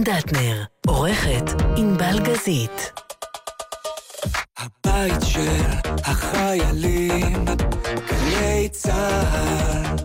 דטנר, עורכת ענבל גזית. הבית של החיילים, גלי צהל.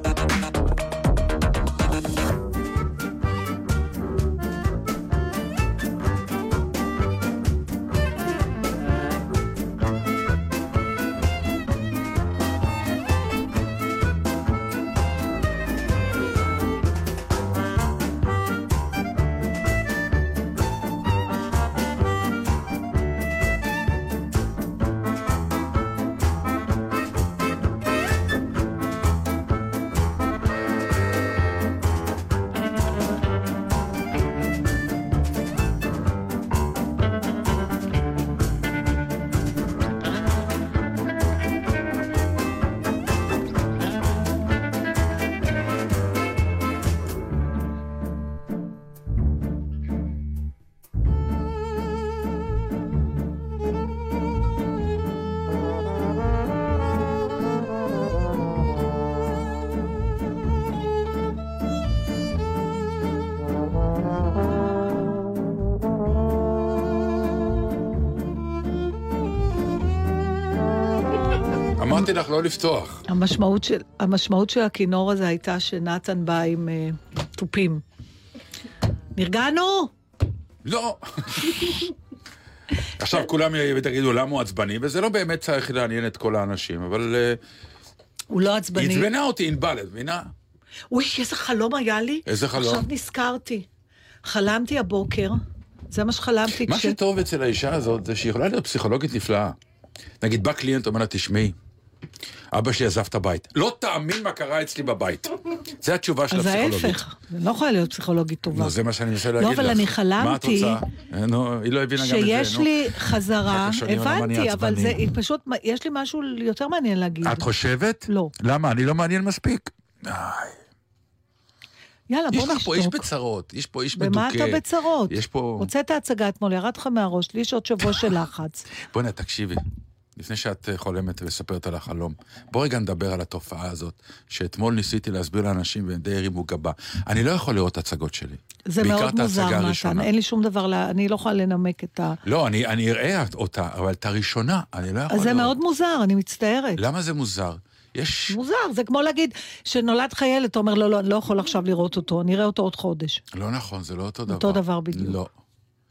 אמרתי לך לא לפתוח. המשמעות של הכינור הזה הייתה שנתן בא עם טופים. נרגענו? לא. עכשיו כולם יגידו למה הוא עצבני, וזה לא באמת צריך לעניין את כל האנשים, אבל... הוא לא עצבני. היא עצבנה אותי, אינבלת, מבינה? אוי, איזה חלום היה לי. איזה חלום? עכשיו נזכרתי. חלמתי הבוקר, זה מה שחלמתי. מה שטוב אצל האישה הזאת זה שהיא יכולה להיות פסיכולוגית נפלאה. נגיד, בא קליאנט אומר לה, תשמעי, אבא שלי עזב את הבית. לא תאמין מה קרה אצלי בבית. זו התשובה של הפסיכולוגית. אז ההפך, לא יכולה להיות פסיכולוגית טובה. לא, זה מה שאני רוצה להגיד לך. לא, אבל אני חלמתי... מה את רוצה? היא לא הבינה גם את זה. שיש לי חזרה, הבנתי, אבל זה פשוט, יש לי משהו יותר מעניין להגיד. את חושבת? לא. למה? אני לא מעניין מספיק. יאללה, בוא נשתוק. יש לך פה איש בצרות, יש פה איש מדוכא. במה אתה בצרות? יש פה... הוצאת ההצגה אתמול, ירד לך מהראש, לי יש עוד שבוע של לחץ. בוא נה, תקשיבי, לפני שאת חולמת וספרת על החלום, בוא רגע נדבר על התופעה הזאת, שאתמול ניסיתי להסביר לאנשים ודי הרימו גבה. אני לא יכול לראות הצגות שלי. זה מאוד מוזר, נתן, אין לי שום דבר, אני לא יכולה לנמק את ה... לא, אני אראה אותה, אבל את הראשונה, אני לא יכול לראות. זה מאוד מוזר, אני מצטערת. למה זה מוזר? יש... מוזר, זה כמו להגיד שנולד חיילת, אתה אומר, לא, לא יכול עכשיו לראות אותו, נראה אותו עוד חודש. לא נכון, זה לא אותו דבר. אותו דבר בדיוק. לא.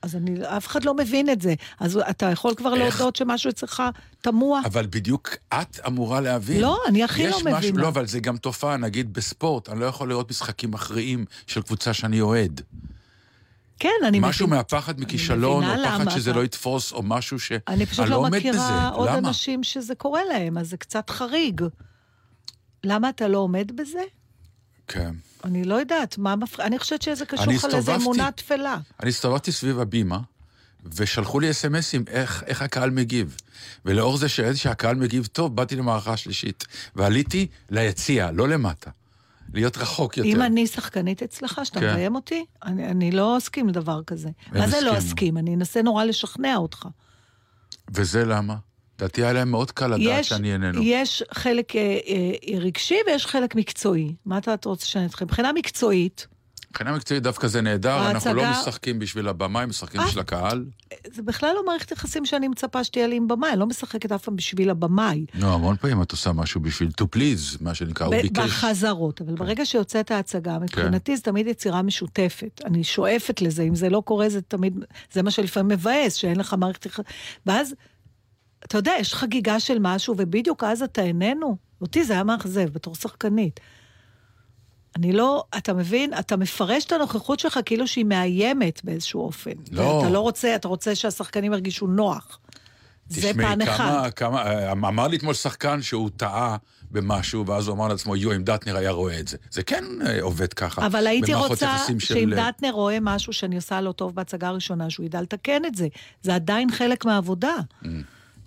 אז אף אחד לא מבין את זה. אז אתה יכול כבר להודות שמשהו אצלך תמוע. אבל בדיוק את אמורה להבין. לא, אני הכי לא מבינה. לא, אבל זה גם תופעה, נגיד בספורט, אני לא יכול לראות משחקים אחריים של קבוצה שאני אוהד. כן, אני מבינה. משהו מהפחד מכישלון, או פחד שזה לא יתפוס, או משהו ש... אני פשוט לא מכירה עוד אנשים שזה קורה להם, אז זה קצת חריג. למה אתה לא עומד בזה? כן. אני לא יודעת, אני חושבת שזה קשוח על איזה אמונה תפלה. אני הסתובבתי סביב הבימה, ושלחו לי אס-אמסים איך הקהל מגיב. ולאור זה שראיתי שהקהל מגיב טוב, באתי למערכה השלישית. ועליתי ליציע, לא למטה. להיות רחוק יותר. אם אני שחקנית אצלך, שאתה מריים אותי, אני לא אסכים לדבר כזה. מה זה לא אסכים? אני אנסה נורא לשכנע אותך. וזה למה? דעתי היה להם מאוד קל לדעת שאני איננו. יש חלק רגשי ויש חלק מקצועי. מה אתה רוצה שאני אתכם? מבחינה מקצועית... מבחינה מקצועית דווקא זה נהדר, ההצגה... אנחנו לא משחקים בשביל הבמה, משחקים בשביל הקהל. זה בכלל לא מערכת יחסים שאני מצפה שתהיה לי עם במה, אני לא משחקת אף פעם בשביל הבמה. לא, המון פעמים את עושה משהו בשביל to please, מה שנקרא, הוא ביקש. בחזרות, אבל ברגע שיוצאת ההצגה, מבחינתי זה תמיד יצירה משותפת. אני שואפת לזה, אם זה לא קורה, זה תמיד... זה מה שלפעמים מבאס, שאין לך מערכת יחסים. ואז... אתה יודע, יש חגיגה של משהו, ובדיוק אז אתה איננו. אותי זה היה מאכזב, בתור שחקנית. אני לא, אתה מבין, אתה מפרש את הנוכחות שלך כאילו שהיא מאיימת באיזשהו אופן. לא. אתה לא רוצה, אתה רוצה שהשחקנים ירגישו נוח. זה פן אחד. אמר לי אתמול שחקן שהוא טעה במשהו, ואז הוא אמר לעצמו, יו, אם דטנר היה רואה את זה. זה כן עובד ככה. אבל הייתי רוצה שאם דטנר רואה משהו שאני עושה לו טוב בהצגה הראשונה, שהוא ידע לתקן את זה. זה עדיין חלק מהעבודה.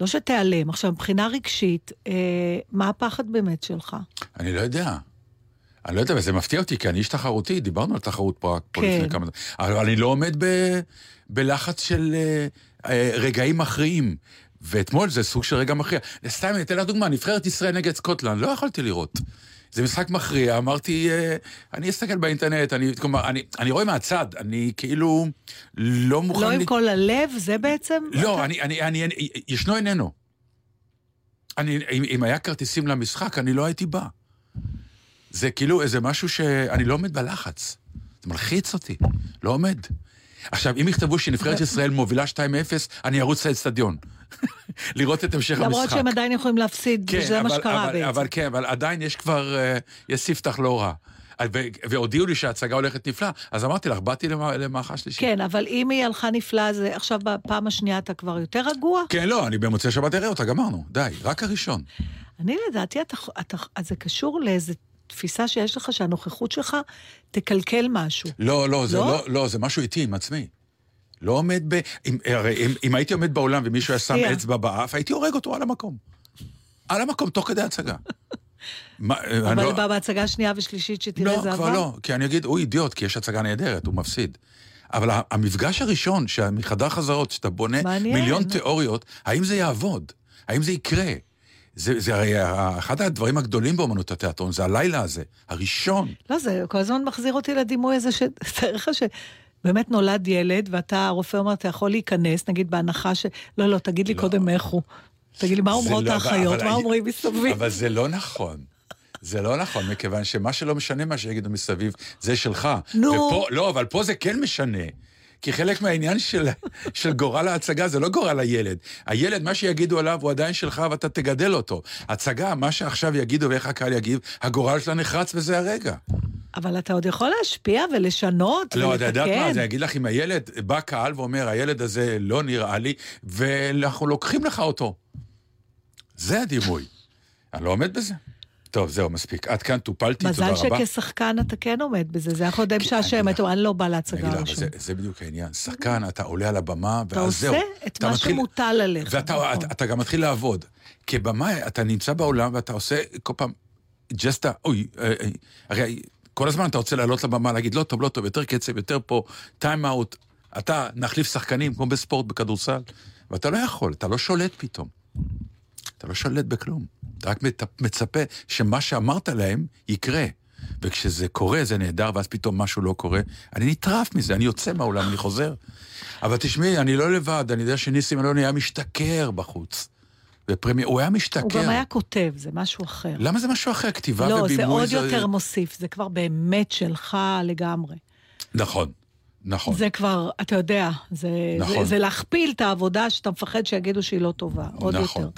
לא שתיעלם. עכשיו, מבחינה רגשית, מה הפחד באמת שלך? אני לא יודע. אני לא יודע, וזה מפתיע אותי, כי אני איש תחרותי, דיברנו על תחרות פה לפני כמה... אבל אני לא עומד בלחץ של רגעים אחריים, ואתמול זה סוג של רגע מכריע. סתם, אני אתן לך דוגמה, נבחרת ישראל נגד סקוטלנד, לא יכולתי לראות. זה משחק מכריע, אמרתי, אני אסתכל באינטרנט, אני רואה מהצד, אני כאילו לא מוכן... לא עם כל הלב, זה בעצם? לא, ישנו איננו. אם היה כרטיסים למשחק, אני לא הייתי בא. זה כאילו איזה משהו שאני לא עומד בלחץ. זה מלחיץ אותי, לא עומד. עכשיו, אם יכתבו שנבחרת ישראל מובילה 2-0, אני ארוץ לאצטדיון. לראות את המשך המשחק. למרות שהם עדיין יכולים להפסיד, זה מה שקרה בעצם. אבל כן, אבל עדיין יש כבר, יש ספתח לא רע. והודיעו לי שההצגה הולכת נפלא, אז אמרתי לך, באתי למערכה שלישית. כן, אבל אם היא הלכה נפלא, זה עכשיו בפעם השנייה אתה כבר יותר רגוע? כן, לא, אני במוצאי שבת אראה אותה, גמרנו, די, רק הראשון. אני לדעתי, זה קשור לאיזה תפיסה שיש לך, שהנוכחות שלך תקלקל משהו. לא, לא, זה משהו איתי עם עצמי. לא עומד ב... אם הייתי עומד בעולם ומישהו היה שם אצבע באף, הייתי הורג אותו על המקום. על המקום, תוך כדי הצגה. אבל בא בהצגה שנייה ושלישית שתראה זה עבר? לא, כבר לא, כי אני אגיד, הוא אידיוט, כי יש הצגה נהדרת, הוא מפסיד. אבל המפגש הראשון, מחדר חזרות, שאתה בונה מיליון תיאוריות, האם זה יעבוד? האם זה יקרה? זה הרי אחד הדברים הגדולים באמנות התיאטרון, זה הלילה הזה, הראשון. לא, זה כל הזמן מחזיר אותי לדימוי הזה, באמת נולד ילד, ואתה, הרופא אומר, אתה יכול להיכנס, נגיד בהנחה ש... לא, לא, תגיד לי קודם איך הוא. תגיד לי, מה אומרות האחיות, מה אומרים מסביב? אבל זה לא נכון. זה לא נכון, מכיוון שמה שלא משנה מה שיגידו מסביב, זה שלך. נו. לא, אבל פה זה כן משנה. כי חלק מהעניין של גורל ההצגה, זה לא גורל הילד. הילד, מה שיגידו עליו, הוא עדיין שלך, ואתה תגדל אותו. הצגה, מה שעכשיו יגידו ואיך הקהל יגיב, הגורל שלה נחרץ וזה הרגע. אבל אתה עוד יכול להשפיע ולשנות ולתקן. לא, אתה יודעת מה, אני אגיד לך, אם הילד בא קהל ואומר, הילד הזה לא נראה לי, ואנחנו לוקחים לך אותו. זה הדימוי. אני לא עומד בזה. טוב, זהו, מספיק. עד כאן טופלתי, תודה רבה. מזל שכשחקן אתה כן עומד בזה, זה יכול להיות שעשמת, אני לא בא להצגה ראשון. זה בדיוק העניין. שחקן, אתה עולה על הבמה, ואז זהו. אתה עושה את מה שמוטל עליך. ואתה גם מתחיל לעבוד. כבמה, אתה נמצא בעולם, ואתה עושה כל פעם ג'סטה, אוי, הרי כל הזמן אתה רוצה לעלות לבמה, להגיד, לא טוב, לא טוב, יותר קצב, יותר פה, טיים אאוט, אתה נחליף שחקנים, כמו בספורט, בכדורסל, ואתה לא יכול, אתה לא שולט פתאום. אתה לא שולט בכלום. אתה רק מצפה שמה שאמרת להם יקרה. וכשזה קורה, זה נהדר, ואז פתאום משהו לא קורה. אני נטרף מזה, אני יוצא מהעולם, אני חוזר. אבל תשמעי, אני לא לבד, אני יודע שניסים אלון היה משתכר בחוץ. בפרמיה, הוא היה משתכר. הוא גם היה כותב, זה משהו אחר. למה זה משהו אחר? כתיבה ובימוי זה... לא, זה עוד יותר מוסיף, זה כבר באמת שלך לגמרי. נכון, נכון. זה כבר, אתה יודע, זה להכפיל את העבודה שאתה מפחד שיגידו שהיא לא טובה, עוד יותר.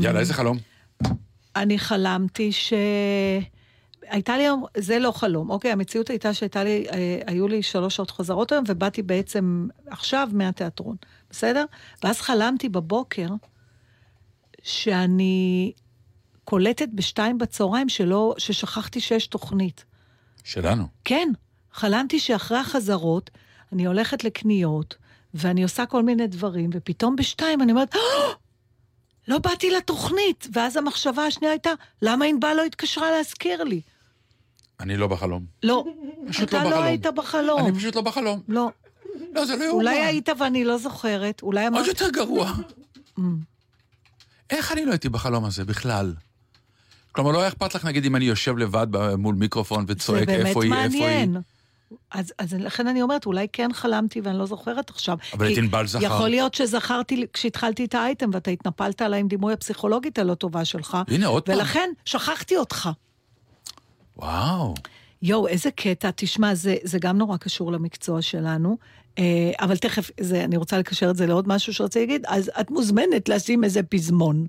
יאללה, איזה חלום? אני חלמתי ש... הייתה לי היום, זה לא חלום, אוקיי, המציאות הייתה שהיו לי 3 שעות חוזרות היום, ובאתי בעצם עכשיו מהתיאטרון, בסדר? ואז חלמתי בבוקר, שאני קולטת ב-14:00 ששכחתי שיש תוכנית. שלנו. כן, חלמתי שאחרי החזרות, אני הולכת לקניות, ואני עושה כל מיני דברים, ופתאום 14:00 אני אומרת, לא באתי לתוכנית, ואז המחשבה השנייה הייתה, למה אינבה לא התקשרה להזכיר לי? אני לא בחלום. לא, אתה לא היית בחלום. אני פשוט לא בחלום. לא. לא, זה לא יאומן. אולי היית ואני לא זוכרת, אולי... עוד יותר גרוע. איך אני לא הייתי בחלום הזה בכלל? כלומר, לא אכפת לך, נגיד, אם אני יושב לבד מול מיקרופון וצועק איפה היא, איפה היא. אז לכן אני אומרת, אולי כן חלמתי ואני לא זוכרת עכשיו. אבל את ענבל זכרת. יכול להיות שזכרתי כשהתחלתי את האייטם, ואתה התנפלת עליי עם דימוי הפסיכולוגית הלא טובה שלך. הנה, עוד פעם. ולכן שכחתי אותך. וואו. יו, איזה קטע, תשמע, זה גם נורא קשור למקצוע שלנו, אבל תכף, אני רוצה לקשר את זה לעוד משהו שרצה להגיד, אז את מוזמנת לשים איזה פזמון.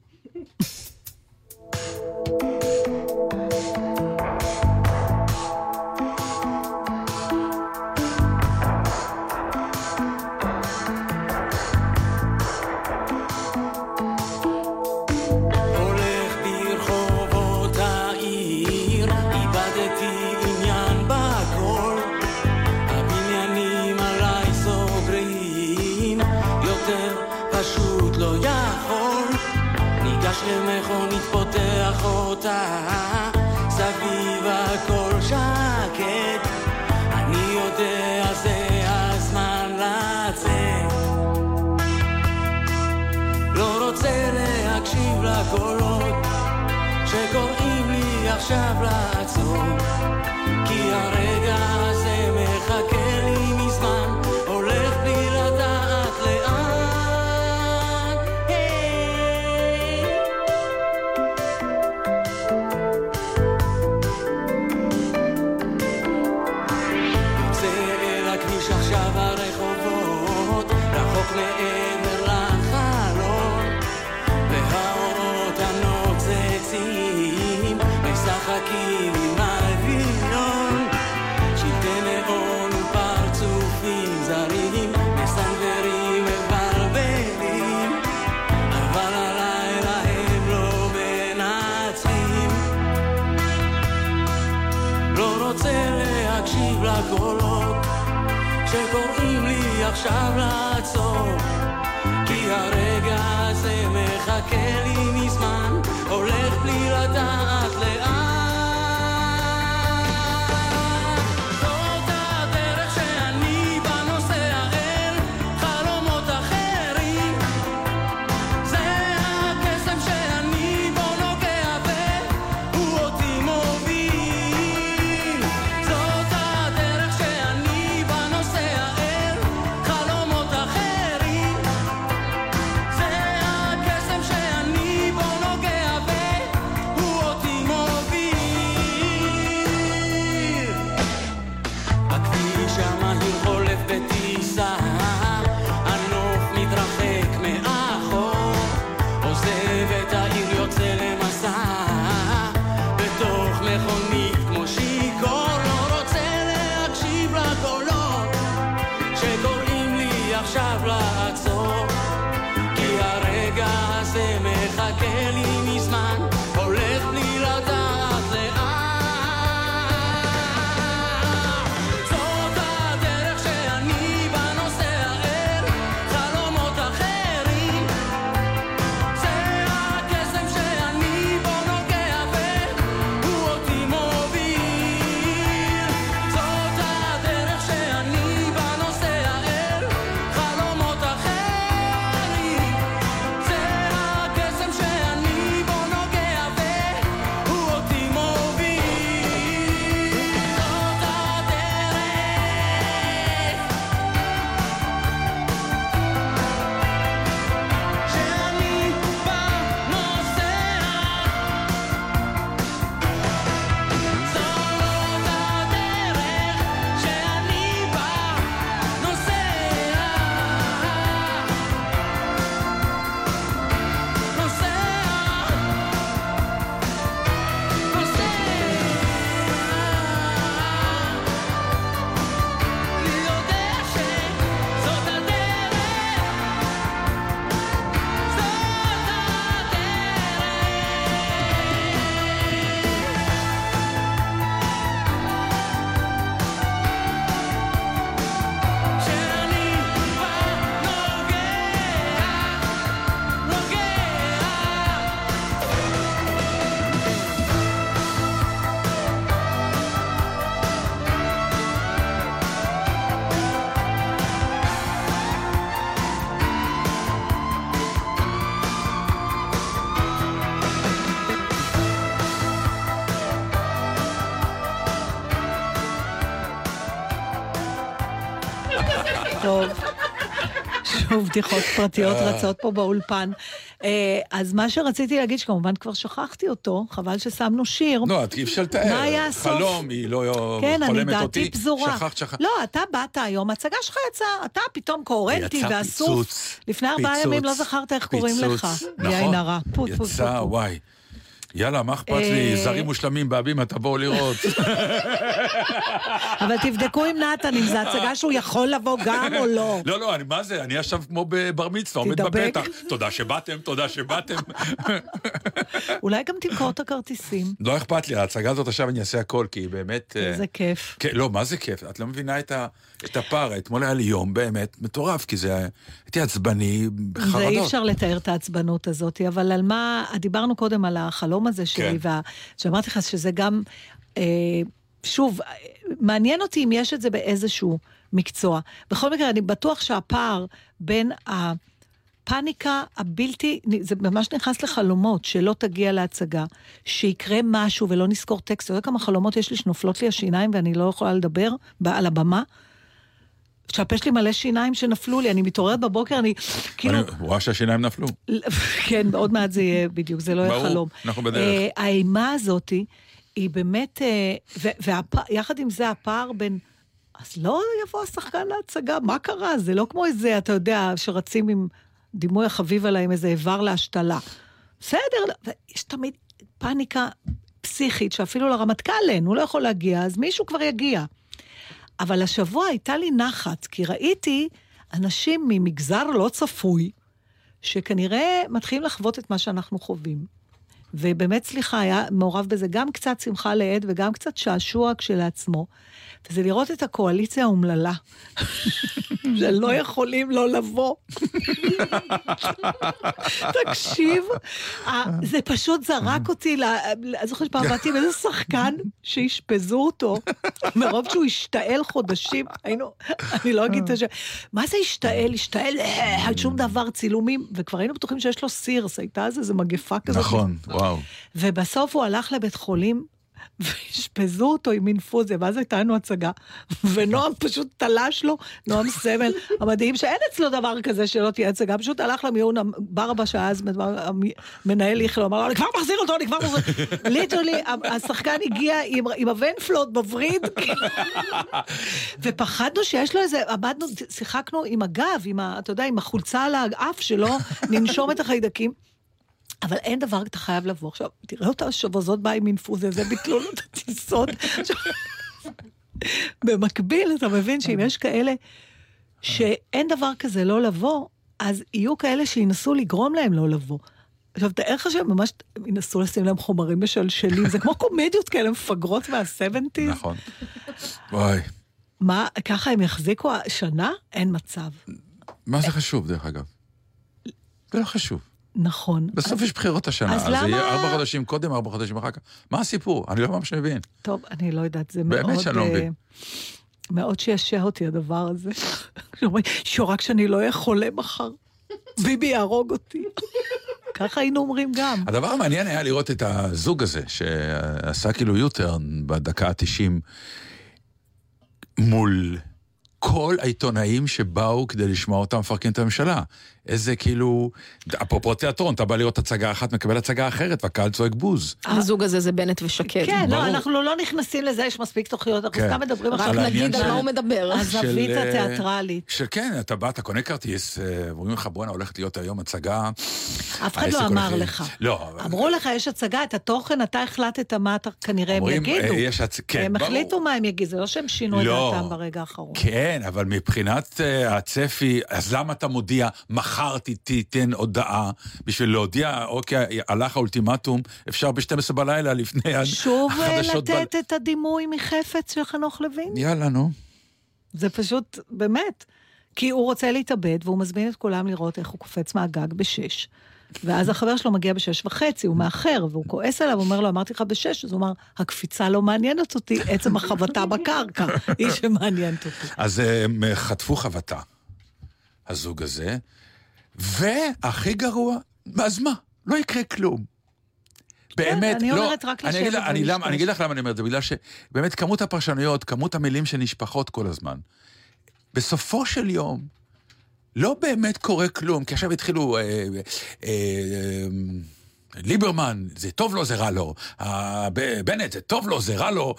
שמכונית פותח אותה סביב הכל שקט אני יודע זה הזמן לצאת לא רוצה להקשיב לקולות שקוראים לי עכשיו עכשיו לעצור, כי הרגע הזה מחכה לי מזמן, הולך בלי לדעת לאן. יוצא אל הכביש עכשיו הרחובות, רחוק מעבר לחלון, והאורות הנוצצים משחקים עם הווילון, שלטי נאון ופרצופים זרים מסנוורים וברבלים, אבל הלילה הם לא מנצחים. לא רוצה להקשיב לקולות שקוראים לי עכשיו לעצור, כי הרגע הזה מחכה לי מזמן, הולך בלי לדעת לאן. בדיחות פרטיות רצות פה באולפן. אז מה שרציתי להגיד, שכמובן כבר שכחתי אותו, חבל ששמנו שיר. לא, את אי אפשר לתאר. חלום, היא לא חולמת אותי. שכחת, שכחת. לא, אתה באת היום, הצגה שלך יצאה, אתה פתאום קוהרנטי ואסוף. לפני 4 ימים לא זכרת איך קוראים לך. יין הרע. יצא, וואי. יאללה, מה אכפת לי? זרים מושלמים, באבים, אתה בואו לראות. אבל תבדקו עם נתן, אם זה הצגה שהוא יכול לבוא גם או לא. לא, לא, מה זה? אני עכשיו כמו בבר מצווה, עומד בפתח. תודה שבאתם, תודה שבאתם. אולי גם תמכור את הכרטיסים. לא אכפת לי, ההצגה הזאת עכשיו אני אעשה הכל, כי היא באמת... זה כיף. לא, מה זה כיף? את לא מבינה את הפער. אתמול היה לי יום באמת מטורף, כי זה... הייתי עצבני בחרדות. זה אי אפשר לתאר את העצבנות הזאת, אבל על מה... דיברנו קודם על החלום הזה שלי, שאמרתי לך שזה גם... שוב, מעניין אותי אם יש את זה באיזשהו מקצוע. בכל מקרה, אני בטוח שהפער בין הפאניקה הבלתי, זה ממש נכנס לחלומות, שלא תגיע להצגה, שיקרה משהו ולא נזכור טקסט, אתה יודע כמה חלומות יש לי שנופלות לי השיניים ואני לא יכולה לדבר על הבמה, שפש לי מלא שיניים שנפלו לי, אני מתעוררת בבוקר, אני כאילו... רואה שהשיניים נפלו. כן, עוד מעט זה יהיה בדיוק, זה לא יהיה חלום. אנחנו בדרך. האימה הזאת היא באמת, ויחד עם זה הפער בין, אז לא יבוא השחקן להצגה, מה קרה? זה לא כמו איזה, אתה יודע, שרצים עם דימוי החביב עליהם, איזה איבר להשתלה. בסדר, יש תמיד פאניקה פסיכית, שאפילו לרמטכ"ל אין, הוא לא יכול להגיע, אז מישהו כבר יגיע. אבל השבוע הייתה לי נחת, כי ראיתי אנשים ממגזר לא צפוי, שכנראה מתחילים לחוות את מה שאנחנו חווים. ובאמת, סליחה, היה מעורב בזה גם קצת שמחה לעד, וגם קצת שעשוע כשלעצמו. וזה לראות את הקואליציה האומללה. שלא יכולים לא לבוא. תקשיב, זה פשוט זרק אותי, אז זוכר שפעם באתי עם איזה שחקן שהשפזו אותו, מרוב שהוא השתעל חודשים, אני לא אגיד את השם, מה זה השתעל? השתעל על שום דבר, צילומים, וכבר היינו בטוחים שיש לו סירס, הייתה איזה מגפה כזאת. נכון, וואו. ובסוף הוא הלך לבית חולים, והשפזו אותו עם אינפוזיה, ואז הייתה לנו הצגה, ונועם פשוט תלש לו, נועם סמל, המדהים שאין אצלו דבר כזה שלא תהיה הצגה, פשוט הלך למיון ברבה שאז, מנהל יחלו, אמר לו, אני כבר מחזיר אותו, אני כבר מחזיר, ליטרלי, השחקן הגיע עם הוונפלוט בבריד, ופחדנו שיש לו איזה, עמדנו, שיחקנו עם הגב, אתה יודע, עם החולצה על האף שלו, ננשום את החיידקים, אבל אין דבר, אתה חייב לבוא. עכשיו, תראה אותה השבוע, זאת באה עם אינפוזיה, זה ביטלו לו את הטיסות. במקביל, אתה מבין שאם יש כאלה שאין דבר כזה לא לבוא, אז יהיו כאלה שינסו לגרום להם לא לבוא. עכשיו, תאר לך שהם ממש ינסו לשים להם חומרים משלשלים, זה כמו קומדיות כאלה, מפגרות מה-70s. נכון. וואי. מה, ככה הם יחזיקו השנה? אין מצב. מה זה חשוב, דרך אגב? זה לא חשוב. נכון. בסוף יש בחירות השנה, אז יהיה 4 חודשים קודם, 4 חודשים אחר כך. מה הסיפור? אני לא ממש מבין. טוב, אני לא יודעת, זה מאוד... באמת שאני לא מבין. מאוד שישה אותי הדבר הזה. שורק שאני לא אהיה חולה מחר. ביבי יהרוג אותי. ככה היינו אומרים גם. הדבר המעניין היה לראות את הזוג הזה, שעשה כאילו יוטרן בדקה ה-90, מול... כל העיתונאים שבאו כדי לשמוע אותם פרקים את הממשלה. איזה כאילו, אפרופו תיאטרון, אתה בא לראות הצגה אחת, מקבל הצגה אחרת, והקהל צועק בוז. הזוג הזה זה בנט ושקד. כן, לא, אנחנו לא נכנסים לזה, יש מספיק תוכניות, אנחנו סתם מדברים עכשיו. רק נגיד על מה הוא מדבר. הזווית התיאטרלית. שכן, אתה בא, אתה קונה כרטיס, אומרים לך, בואנה, הולכת להיות היום הצגה. אף אחד לא אמר לך. לא. אמרו לך, יש הצגה, את התוכן, אתה החלטת מה אתה כנראה הם יגידו. הם החליטו מה הם יגידו, זה לא שהם שינו את דעתם ברגע האחרון. כן, אבל מבחינת הצפי, אז למה אתה מודיע, מחר תיתן הודעה, בשביל להודיע, אוקיי, הלך האולטימטום, אפשר ב-12 בלילה לפני החדשות... שוב לתת את הדימוי מחפץ של חנוך לוין? יאללה, נו. זה פשוט, באמת, כי הוא רוצה להתאבד, והוא מזמין את כולם לראות איך הוא קופץ מהגג ב6. ואז החבר שלו מגיע ב6:30, הוא מאחר, והוא כועס עליו, הוא אומר לו, אמרתי לך ב6, אז הוא אומר, הקפיצה לא מעניינת אותי, עצם החבטה בקרקע היא שמעניינת אותי. אז הם חטפו חבטה, הזוג הזה, והכי גרוע, אז מה? לא יקרה כלום. באמת, לא, אני אגיד לך למה אני אומר את זה, בגלל שבאמת כמות הפרשנויות, כמות המילים שנשפחות כל הזמן, בסופו של יום, לא באמת קורה כלום, כי עכשיו התחילו, ליברמן, זה טוב לו, זה רע לו, בנט, זה טוב לו, זה רע לו,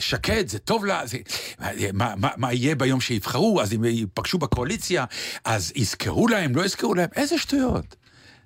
שקד, זה טוב לה, מה יהיה ביום שיבחרו, אז הם יפגשו בקואליציה, אז יזכרו להם, לא יזכרו להם, איזה שטויות.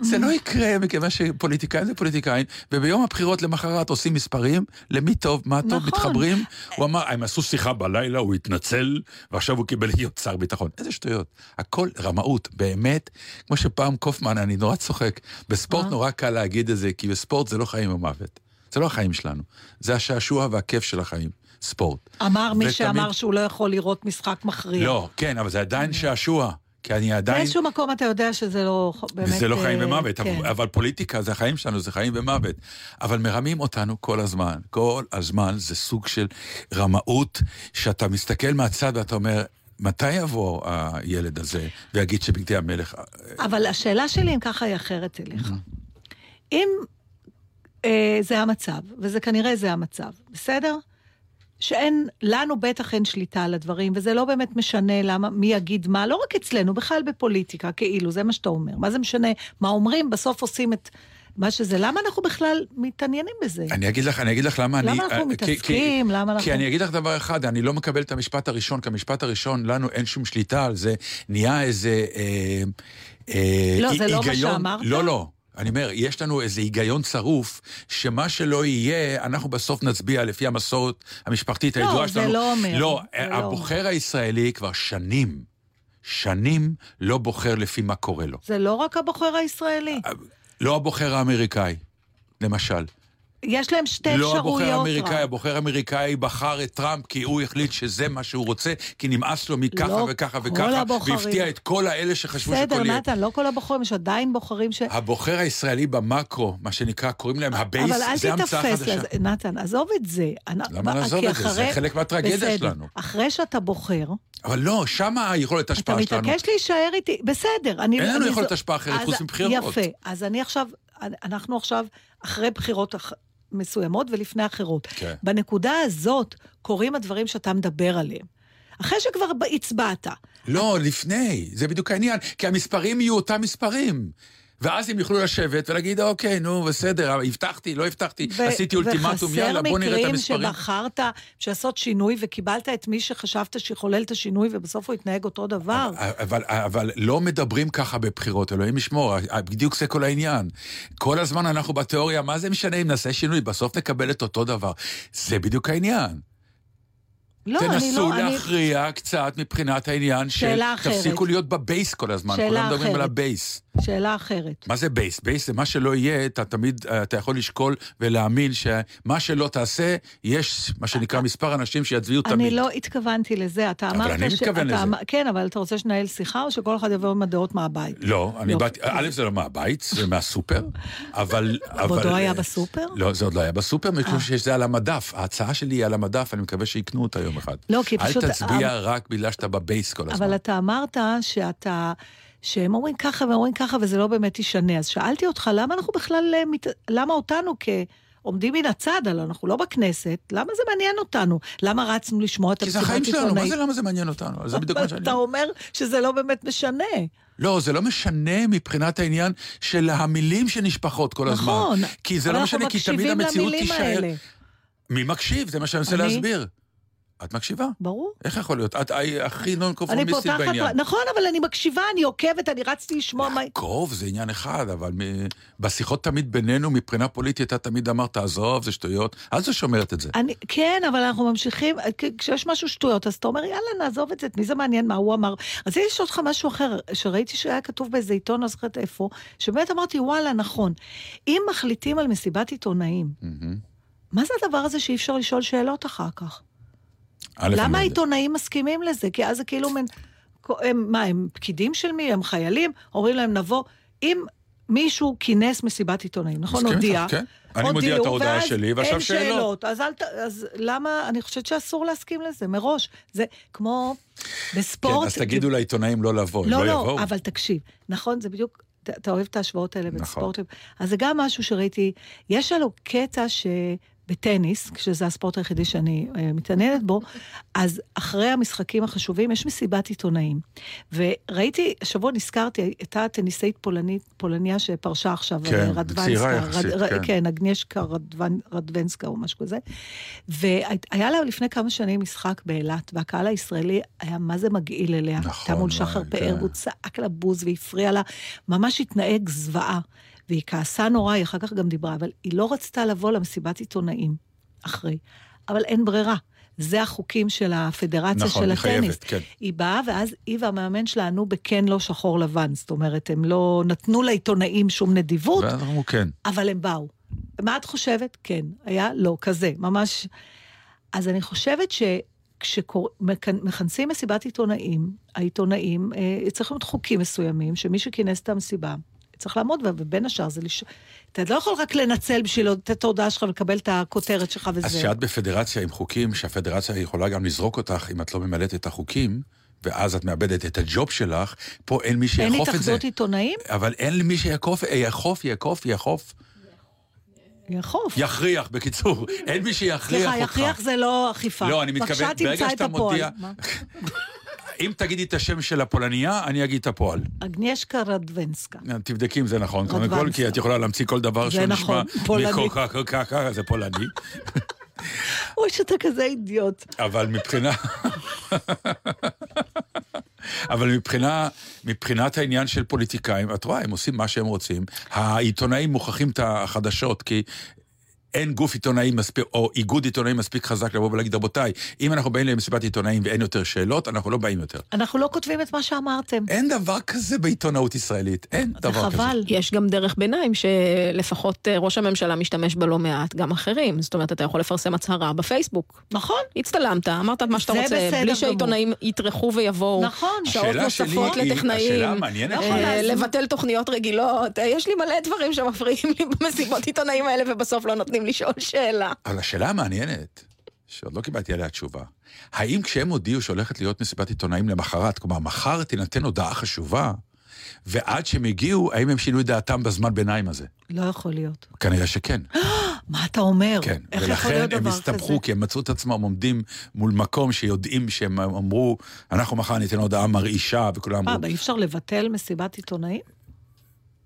זה לא יקרה, מכיוון שפוליטיקאים זה פוליטיקאים, וביום הבחירות למחרת עושים מספרים, למי טוב, מה טוב, מתחברים, הוא אמר, הם עשו שיחה בלילה, הוא התנצל, ועכשיו הוא קיבל להיות שר ביטחון. איזה שטויות. הכל רמאות, באמת, כמו שפעם קופמן, אני נורא צוחק, בספורט נורא קל להגיד את זה, כי בספורט זה לא חיים ומוות. זה לא החיים שלנו. זה השעשוע והכיף של החיים. ספורט. אמר מי שאמר שהוא לא יכול לראות משחק מכריע. לא, כן, אבל זה עדיין שעשוע. כי אני עדיין... באיזשהו מקום אתה יודע שזה לא... זה לא חיים ומוות, אבל פוליטיקה זה החיים שלנו, זה חיים ומוות. אבל מרמים אותנו כל הזמן. כל הזמן זה סוג של רמאות, שאתה מסתכל מהצד ואתה אומר, מתי יבוא הילד הזה ויגיד שבגדי המלך... אבל השאלה שלי אם ככה היא אחרת אליך. אם זה המצב, וזה כנראה זה המצב, בסדר? שאין, לנו בטח אין שליטה על הדברים, וזה לא באמת משנה למה, מי יגיד מה, לא רק אצלנו, בכלל בפוליטיקה, כאילו, זה מה שאתה אומר. מה זה משנה? מה אומרים? בסוף עושים את... מה שזה, למה אנחנו בכלל מתעניינים בזה? אני אגיד לך למה אנחנו מתעסקים, למה אנחנו... כי אני אגיד לך דבר אחד, אני לא מקבל את המשפט הראשון, כי המשפט הראשון, לנו אין שום שליטה על זה, נהיה איזה... לא, זה לא מה שאמרת? לא. אני אומר, יש לנו איזה היגיון צרוף, שמה שלא יהיה, אנחנו בסוף נצביע לפי המסורת המשפחתית הידועה שלנו. לא, זה לא אומר. לא, הבוחר הישראלי כבר שנים לא בוחר לפי מה קורה לו. זה לא רק הבוחר הישראלי. לא הבוחר האמריקאי, למשל. יש להם שתי אפשרויות. לא הבוחר האמריקאי, הבוחר האמריקאי בחר את טראמפ, כי הוא החליט שזה מה שהוא רוצה, כי נמאס לו מככה וככה וככה, והפתיע את כל האלה שחשבו שכל יהיה. בסדר, נתן, לא כל הבוחרים, יש עדיין בוחרים ש... הבוחר הישראלי במקרו, מה שנקרא, קוראים להם הבייס, זה המצאה חדשה. נתן, עזוב את זה. למה נעזוב את זה? זה חלק מהטרגדיה שלנו. אחרי שאתה בוחר... אבל לא, שמה היכולת השפעה שלנו. אתה מתעקש להישאר איתי, בסדר. אין לנו יכולת השפעה אחרת, חוץ מבחירות. יפה, אז אנחנו עכשיו אחרי בחירות מסוימות ולפני אחרות. בנקודה הזאת קוראים הדברים שאתה מדבר עליהם. אחרי שכבר הצבעת. לא, לפני, זה בדיוק העניין, כי המספרים יהיו אותם מספרים. ואז הם יוכלו לשבת ולהגיד, אוקיי, נו, בסדר, הבטחתי, לא הבטחתי, עשיתי אולטימטום, יאללה, בוא נראה את המספרים. שבחרת שעשות שינוי וקיבלת את מי שחשבת שיחולל את השינוי, ובסוף הוא התנהג אותו דבר. אבל לא מדברים ככה בבחירות, אלוהים ישמור, בדיוק זה כל העניין. כל הזמן אנחנו בתיאוריה, מה זה משנה אם נעשה שינוי, בסוף נקבל את אותו דבר. זה בדיוק העניין. תנסו להכריע קצת מבחינת העניין שתפסיקו להיות בבייס כל הזמן, כולם מדברים על הבייס. שאלה אחרת. מה זה בייס? בייס זה מה שלא יהיה, אתה תמיד, אתה יכול לשקול ולהאמין שמה שלא תעשה, יש מה שנקרא מספר אנשים שיצביעו תמיד. אני לא התכוונתי לזה, אתה אמרת... אבל אני מתכוון לזה. כן, אבל אתה רוצה שנהל שיחה או שכל אחד יבוא מדעות מהבית? לא, אני באתי, א' זה לא מהבית, זה מהסופר, אבל... עוד לא היה בסופר? לא, זה עוד לא היה בסופר, משום שזה על המדף, ההצעה שלי היא על המדף, אני מקווה שיקנו אותה יום אחד. לא, כי פשוט... אל תצביע רק בגלל שאתה בבייס כל הזמן. אבל אתה אמרת שאתה... שהם אומרים ככה ואומרים ככה, וזה לא באמת ישנה. אז שאלתי אותך, למה אנחנו בכלל, למה אותנו כעומדים מן הצד, אלא אנחנו לא בכנסת, למה זה מעניין אותנו? למה רצנו לשמוע את המסיבות עיתונאית? כי זה החיים שלנו, מה זה למה זה מעניין אותנו? זה בדיוק מה שאני... אתה אומר שזה לא באמת משנה. לא, זה לא משנה מבחינת העניין של המילים שנשפחות כל הזמן. נכון. כי זה לא משנה, כי תמיד המציאות תישאר. מי מקשיב? זה מה שאני רוצה להסביר. את מקשיבה? ברור. איך יכול להיות? את הכי נון קונפורמיסטית בעניין. נכון, אבל אני מקשיבה, אני עוקבת, אני רצתי לשמוע מה... לעקוב, זה עניין אחד, אבל בשיחות תמיד בינינו, מבחינה פוליטית, אתה תמיד אמרת, עזוב, זה שטויות, אז זה שומרת את זה. כן, אבל אנחנו ממשיכים, כשיש משהו שטויות, אז אתה אומר, יאללה, נעזוב את זה, מי זה מעניין, מה הוא אמר. אז יש אותך משהו אחר, שראיתי שהיה כתוב באיזה עיתון, לא זוכרת איפה, שבאמת אמרתי, וואלה, נכון. אם מחליטים על מסיבת עיתונאים, מה זה הדבר הזה שאי אפשר לשאול שאלות אחר כך? למה העיתונאים מסכימים לזה? כי אז זה כאילו, מה, הם פקידים של מי? הם חיילים? אומרים להם נבוא, אם מישהו כינס מסיבת עיתונאים, נכון? הודיע, אני מודיע את ההודעה שלי, ועכשיו שאלות. אז למה, אני חושבת שאסור להסכים לזה, מראש. זה כמו בספורט. כן, אז תגידו לעיתונאים לא לבוא, לא יבואו. לא, אבל תקשיב, נכון, זה בדיוק, אתה אוהב את ההשוואות האלה בספורט. אז זה גם משהו שראיתי, יש לנו קטע ש... בטניס, כשזה הספורט היחידי שאני מתעניינת בו, אז אחרי המשחקים החשובים יש מסיבת עיתונאים. וראיתי, שבוע נזכרתי, הייתה טניסאית פולניה שפרשה עכשיו, כן, אגנישקה רדוונסקה או משהו כזה, והיה לה לפני כמה שנים משחק באילת, והקהל הישראלי היה מה זה מגעיל אליה, הייתה מול שחר פאר, הוא צעק לה בוז והפריע לה, ממש התנהג זוועה. והיא כעסה נורא, היא אחר כך גם דיברה, אבל היא לא רצתה לבוא למסיבת עיתונאים אחרי. אבל אין ברירה. זה החוקים של הפדרציה של הטניס. היא באה, ואז היא והמאמן שלה ענו בכן לא שחור לבן. זאת אומרת, הם לא נתנו לעיתונאים שום נדיבות, אבל הם באו. מה את חושבת? כן. היה לא, כזה, ממש. אז אני חושבת כשמכנסים מסיבת עיתונאים, העיתונאים צריכים להיות חוקים מסוימים, שמי שכינס את המסיבה, צריך לעמוד, ובין השאר זה לשאול. אתה לא יכול רק לנצל בשביל לתת ההודעה שלך ולקבל את הכותרת שלך וזה. אז שאת בפדרציה עם חוקים, שהפדרציה יכולה גם לזרוק אותך אם את לא ממלאת את החוקים, ואז את מאבדת את הג'וב שלך, פה אין מי שיחוף את זה. אין התאחדות עיתונאים? אבל אין מי שיחוף, יחוף. יכריח, בקיצור. אין מי שיכריח אותך. סליחה, יכריח זה לא אכיפה. לא, אני מתכוון, ברגע שאתה מודיע... אם תגידי את השם של הפולניה, אני אגיד את הפועל. אגנישקה רדוונסקה. תבדקי אם זה נכון. רדוונסקה. כי את יכולה להמציא כל דבר שהוא נשמע... זה פולני. אוי, שאתה כזה אידיוט. אבל מבחינה... אבל מבחינת העניין של פוליטיקאים, את רואה, הם עושים מה שהם רוצים. העיתונאים מוכחים את החדשות, כי אין גוף עיתונאי מספיק, או איגוד עיתונאי מספיק חזק לבוא ולהגיד, רבותיי, אם אנחנו באים למסיבת עיתונאים ואין יותר שאלות, אנחנו לא באים יותר. אנחנו לא כותבים את מה שאמרתם. אין דבר כזה בעיתונאות ישראלית. אין דבר כזה. חבל. יש גם דרך ביניים שלפחות ראש הממשלה משתמש בלא מעט, גם אחרים. זאת אומרת, אתה יכול לפרסם הצהרה בפייסבוק. נכון. הצטלמת, אמרת מה שאתה רוצה, בלי שהעיתונאים יתרחו ויבואו. נכון. שעות נוספות לטכנאים, לבטל תוכניות רגילות. יש לי מלא דברים שמפריעים לי במסיבות עיתונאים האלה, ובסוף לא נותנים לשאול שאלה. אבל השאלה המעניינת, שעוד לא קיבלתי עליה תשובה, האם כשהם הודיעו שהולכת להיות מסיבת עיתונאים למחרת, כלומר, מחר תינתן הודעה חשובה, ועד שהם הגיעו, האם הם שינו את דעתם בזמן ביניים הזה? לא יכול להיות. כנראה שכן. מה אתה אומר? כן, ולכן הם הסתבכו, כי הם מצאו את עצמם עומדים מול מקום שיודעים שהם אמרו, אנחנו מחר ניתן הודעה מרעישה, וכולם אמרו... אי אפשר לבטל מסיבת עיתונאים?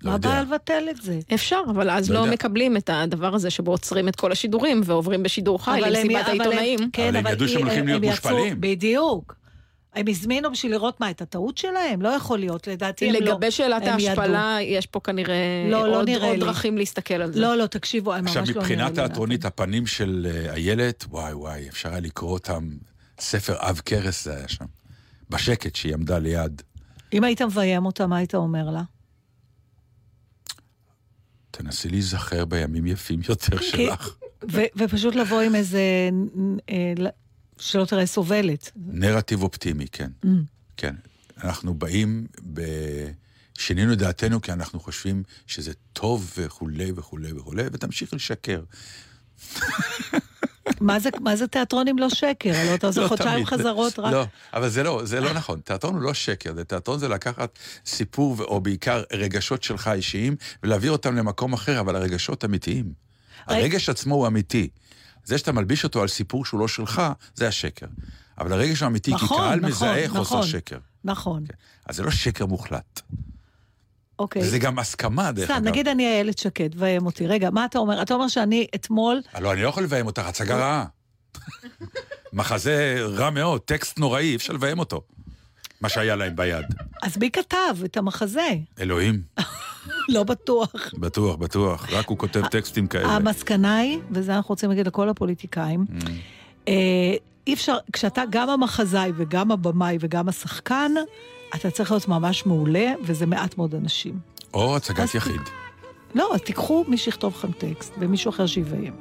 מה הבעיה לבטל את זה? אפשר, אבל אז לא מקבלים את הדבר הזה שבו עוצרים את כל השידורים ועוברים בשידור חי למסיבת העיתונאים. אבל הם ידעו שהם הולכים להיות מושפלים. בדיוק. הם הזמינו בשביל לראות מה, את הטעות שלהם? לא יכול להיות, לדעתי הם לא. לגבי שאלת ההשפלה, יש פה כנראה עוד דרכים להסתכל על זה. לא, לא, תקשיבו, הם ממש לא נראה לי. עכשיו, מבחינה תיאטרונית, הפנים של איילת, וואי וואי, אפשר היה לקרוא אותם, ספר אב קרס זה היה שם, בשקט שהיא עמדה ליד. אם היית מביים אותה, מה היית אומר לה? תנסי להיזכר בימים יפים יותר שלך. ופשוט לבוא עם איזה, שלא תראה סובלת. נרטיב אופטימי, כן. כן. אנחנו באים, שינינו דעתנו, כי אנחנו חושבים שזה טוב וכולי וכולי וכולי, ותמשיך לשקר. מה זה תיאטרון אם לא שקר? זה חודשיים חזרות רק. לא, אבל זה לא נכון. תיאטרון הוא לא שקר. תיאטרון זה לקחת סיפור או בעיקר רגשות שלך אישיים ולהעביר אותם למקום אחר, אבל הרגשות אמיתיים. הרגש עצמו הוא אמיתי. זה שאתה מלביש אותו על סיפור שהוא לא שלך, זה השקר. אבל הרגש הוא אמיתי, כי קהל מזהה חוסר שקר. נכון. אז זה לא שקר מוחלט. אוקיי. וזה גם הסכמה, דרך אגב. נגיד אני איילת שקד, והם אותי. רגע, מה אתה אומר? אתה אומר שאני אתמול... לא, אני לא יכול לביים אותך, הצגה רעה. מחזה רע מאוד, טקסט נוראי, אי אפשר לביים אותו. מה שהיה להם ביד. אז מי כתב את המחזה? אלוהים. לא בטוח. בטוח, בטוח. רק הוא כותב טקסטים כאלה. המסקנה היא, וזה אנחנו רוצים להגיד לכל הפוליטיקאים, אי אפשר, כשאתה גם המחזאי וגם הבמאי וגם השחקן, אתה צריך להיות ממש מעולה, וזה מעט מאוד אנשים. או הצגת יחיד. לא, אז תיקחו מי שיכתוב לכם טקסט, ומישהו אחר שיביים.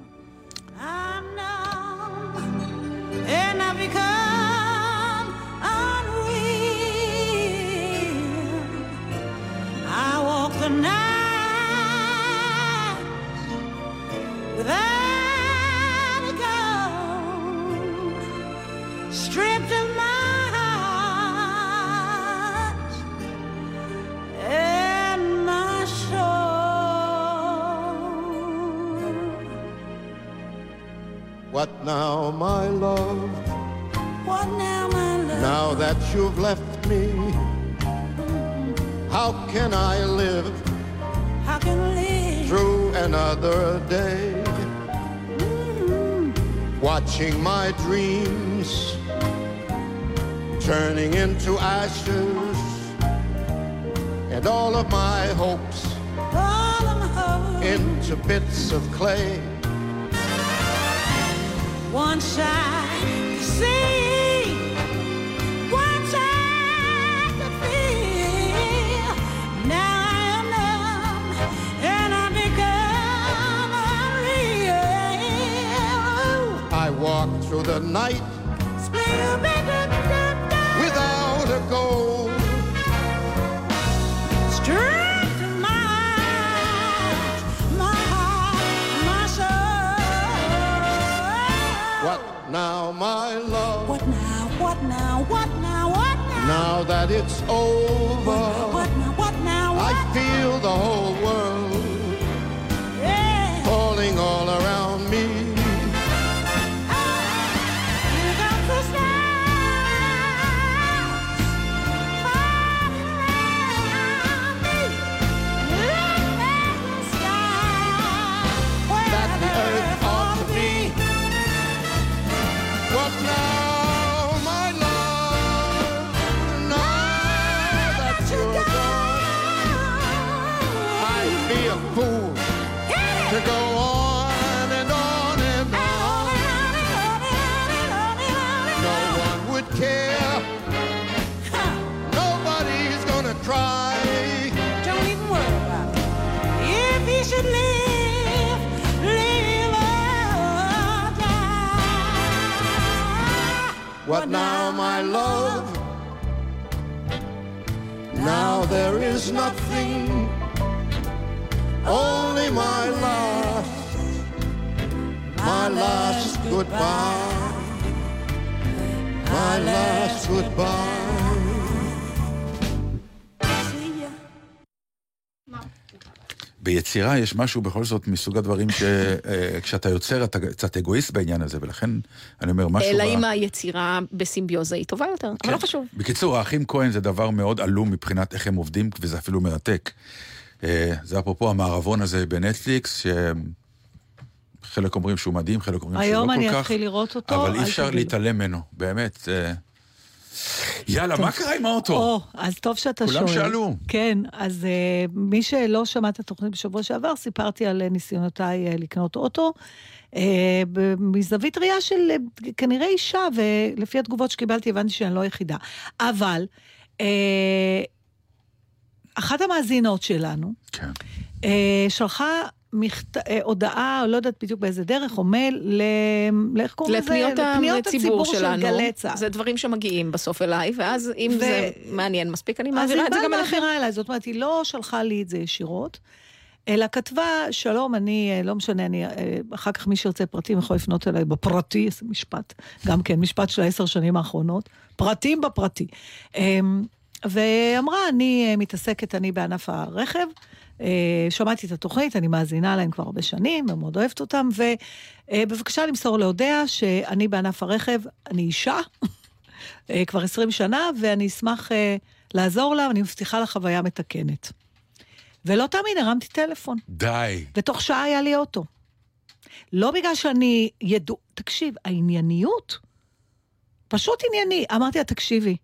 What now, my love? What now, my love? Now that you've left me, how can I live? How can I live? Through another day, watching my dreams turning into ashes, and all of my hopes, all of my hopes into bits of clay. Once I see, once I could feel, now I am numb, and I become unreal. I walk through the night, without a goal, straight to my heart, my soul. What now, my love? What now, what now, what now, what now? that it's over. What now? I feel the whole world falling all around me. To go on and on and on. No one would care. Nobody's gonna cry. Don't even worry about it. If you should live or die. What now, my love? Now there is nothing. Only my last goodbye, my last goodbye. ביצירה יש משהו בכל זאת מסוג הדברים שכשאתה יוצר אתה קצת אגואיסט בעניין הזה, ולכן אני אומר משהו... אלא אם היצירה בסימביוזה היא טובה יותר, אבל לא חשוב. בקיצור, האחים כהן זה דבר מאוד עלום מבחינת איך הם עובדים, וזה אפילו מרתק. זה אפרופו המערבון הזה בנטפליקס, שחלק אומרים שהוא מדהים, חלק אומרים שהוא לא כל כך. היום אני אתחיל לראות אותו. אבל אי אפשר להתעלם ממנו, באמת. יאללה, מה קרה עם האוטו? אז טוב שאתה שואל. כולם שאלו. כן, אז מי שלא שמע את התוכנית בשבוע שעבר, סיפרתי על ניסיונותיי לקנות אוטו, מזווית ראייה של כנראה אישה, ולפי התגובות שקיבלתי הבנתי שאני לא היחידה. אבל... אחת המאזינות שלנו, שלחה הודעה, לא יודעת בדיוק באיזה דרך, או מייל, לפניות הציבור של גלי צה"ל. זה דברים שמגיעים בסוף אליי, ואז אם זה מעניין מספיק, אני מעבירה את זה גם אליכם. זאת אומרת, היא לא שלחה לי את זה ישירות, אלא כתבה, שלום, אני, לא משנה, אני, אחר כך מי שרצה פרטים יכול לפנות אליי בפרטי, זה משפט, גם כן, משפט של 10 שנים האחרונות, פרטים בפרטי. ואמרה, אני מתעסקת, אני בענף הרכב, שמעתי את התוכנית, אני מאזינה להם כבר הרבה שנים, אני מאוד אוהבת אותם, ובבקשה למסור להודע שאני בענף הרכב, אני אישה, כבר 20 שנה, ואני אשמח לעזור לה, אני מבטיחה לה חוויה מתקנת. ולא תמיד הרמתי טלפון. די. ותוך שעה היה לי אוטו. לא בגלל שאני ידוע, תקשיב, הענייניות, פשוט ענייני, אמרתי לה, תקשיבי,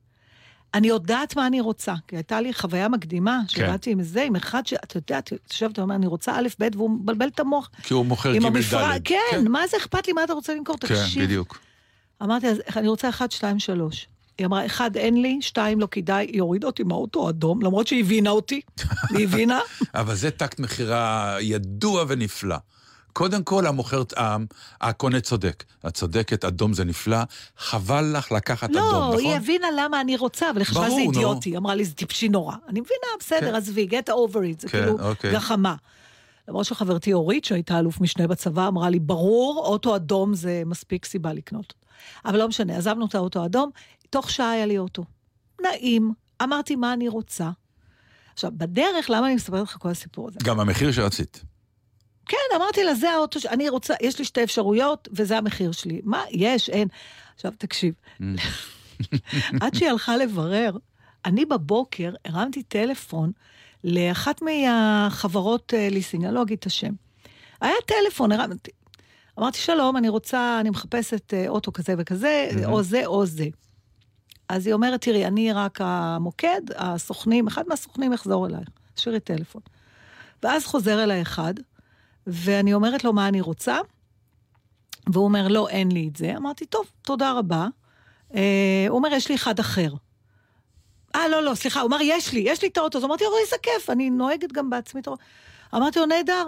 אני יודעת מה אני רוצה, כי הייתה לי חוויה מקדימה, שבאתי עם זה, עם אחד שאתה יודע, אתה חושב, אתה אומר, אני רוצה א' ב', והוא מבלבל את המוח. כי הוא מוכר כמי ד'. כן, מה זה אכפת לי, מה אתה רוצה למכור? תקשיב. בדיוק. אמרתי, אני רוצה 1, 2, 3. היא אמרה, 1 אין לי, 2 לא כדאי, יוריד אותי מהאוטו אדום, למרות שהיא הבינה אותי. היא הבינה. אבל זה טקט מחירה ידוע ונפלא. קודם כל, המוכרת עם, הקונה צודק. הצודקת, אדום זה נפלא, חבל לך לקחת אדום, נכון? לא, היא הבינה למה אני רוצה, אבל חשבה זה אידיוטי, אמרה לי, זה טיפשי נורא. אני מבינה, בסדר, עזבי, get over it, זה כאילו גחמה. למרות שחברתי אורית, שהייתה אלוף משנה בצבא, אמרה לי, ברור, אוטו אדום זה מספיק סיבה לקנות. אבל לא משנה, עזבנו את האוטו אדום, תוך שעה היה לי אוטו. נעים, אמרתי מה אני רוצה. עכשיו, בדרך, למה אני מספרת לך כל הסיפור הזה? גם המחיר שרצית. כן, אמרתי לה, זה האוטו, אני רוצה, יש לי 2 אפשרויות, וזה המחיר שלי. מה? יש, אין. עכשיו, תקשיב. עד שהיא הלכה לברר, אני בבוקר הרמתי טלפון לאחת מהחברות ליסינג, אני לא אגיד את השם. היה טלפון, הרמתי. אמרתי, שלום, אני רוצה, אני מחפשת אוטו כזה וכזה, או זה או זה. אז היא אומרת, תראי, אני רק המוקד, הסוכנים, אחד מהסוכנים יחזור אליי. שירי טלפון. ואז חוזר אליי אחד, ואני אומרת לו מה אני רוצה, והוא אומר, לא, אין לי את זה. אמרתי, טוב, תודה רבה. הוא אומר, יש לי אחד אחר. לא, סליחה, הוא אומר, יש לי את האוטו. אז אמרתי, אורי, זה כיף, אני נוהגת גם בעצמי. אמרתי לו, נהדר.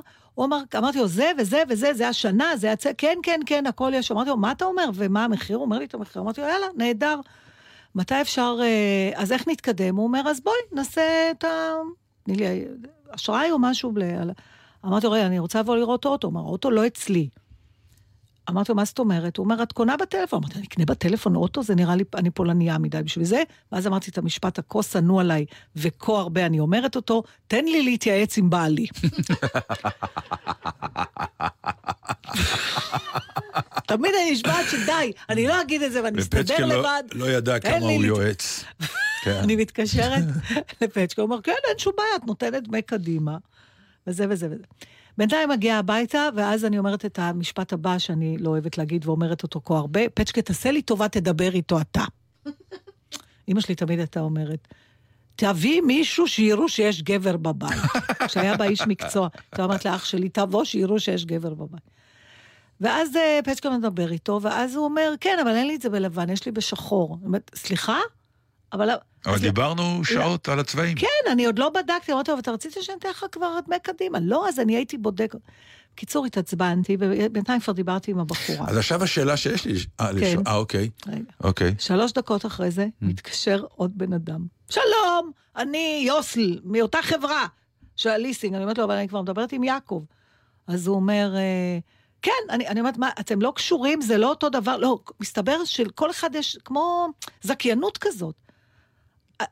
אמרתי לו, זה וזה וזה, זה השנה, זה הצ... כן, הכל יש. אמרתי לו, מה אתה אומר? ומה המחיר? הוא אומר לי את המחיר. אמרתי לו, יאללה, נהדר. מתי אפשר, אז איך נתקדם? הוא אומר, אז בואי, נעשה את ה... תני לי אשראי או משהו. אמרתי, רואה, אני רוצה לבוא לראות אוטו. אמר, האוטו לא אצלי. אמרתי לו, מה זאת אומרת? הוא אומר, את קונה בטלפון. אמרתי, אני אקנה בטלפון אוטו? זה נראה לי, אני פולניה מדי בשביל זה. ואז אמרתי את המשפט, הכה שנוא עליי, וכה הרבה אני אומרת אותו, תן לי להתייעץ עם בעלי. תמיד אני נשבעת שדי, אני לא אגיד את זה, ואני אסתדר לבד. לא ידע כמה הוא יועץ. אני מתקשרת לפצ'קה, הוא אומר, כן, אין שום בעיה, את נותנת דמי קדימה. וזה וזה וזה. בינתיים מגיעה הביתה, ואז אני אומרת את המשפט הבא, שאני לא אוהבת להגיד, ואומרת אותו כה הרבה, פצ'קה, תעשה לי טובה, תדבר איתו אתה. אמא שלי תמיד הייתה אומרת, תביא מישהו שיראו שיש גבר בבית. כשהיה בה איש מקצוע, אתה אומרת לאח שלי, תבוא שיראו שיש גבר בבית. ואז פצ'קה מדבר איתו, ואז הוא אומר, כן, אבל אין לי את זה בלבן, יש לי בשחור. סליחה? אבל דיברנו שעות על הצבעים. כן, אני עוד לא בדקתי, אמרתי, אבל אתה רצית שנתן לך כבר עד מקדימה. לא, אז אני הייתי בודק. קיצור, התעצבנתי, ובינתיים כבר דיברתי עם הבחורה. אז עכשיו השאלה שיש לי, אוקיי. 3 דקות אחרי זה, מתקשר עוד בן אדם. שלום, אני יוסל, מאותה חברה של הליסינג. אני אומרת לו, אבל אני כבר מדברת עם יעקב. אז הוא אומר, כן, אני אומרת, מה, אתם לא קשורים, זה לא אותו דבר, לא, מסתבר שכל אחד יש כמו זכיינות כזאת.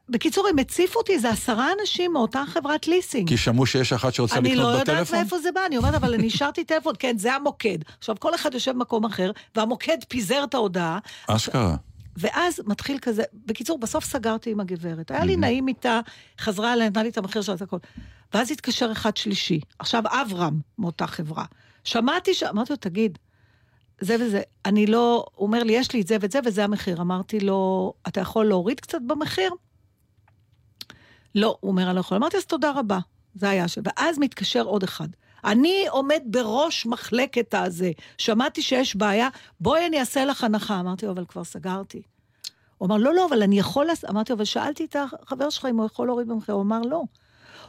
בקיצור, הם הציפו אותי, זה 10 אנשים מאותה חברת ליסינג. כי שמעו שיש אחת שרוצה לקנות בטלפון? אני לא יודעת מאיפה זה בא, אני אומרת, אבל אני השארתי טלפון, כן, זה המוקד. עכשיו, כל אחד יושב במקום אחר, והמוקד פיזר את ההודעה. אשכרה. ואז מתחיל כזה, בקיצור, בסוף סגרתי עם הגברת. היה לי נעים איתה, חזרה עליה, נתנה לי את המחיר של הכל. ואז התקשר אחד שלישי. עכשיו, אברהם מאותה חברה. שמעתי, אמרתי לו, תגיד, זה וזה, אני לא, הוא אומר לי, יש לי את זה וזה, וזה המחיר. אמרתי לו, אתה יכול להוריד קצת במחיר? לא, הוא אומר, אני לא יכול. אמרתי, אז תודה רבה. זה היה ש... ואז מתקשר עוד אחד. אני עומד בראש מחלקת הזה. שמעתי שיש בעיה, בואי אני אעשה לך הנחה. אמרתי לו, אבל כבר סגרתי. הוא אמר, לא, אבל אני יכול... אמרתי לו, אבל שאלתי את החבר שלך אם הוא יכול להוריד במחיר. הוא אמר, לא.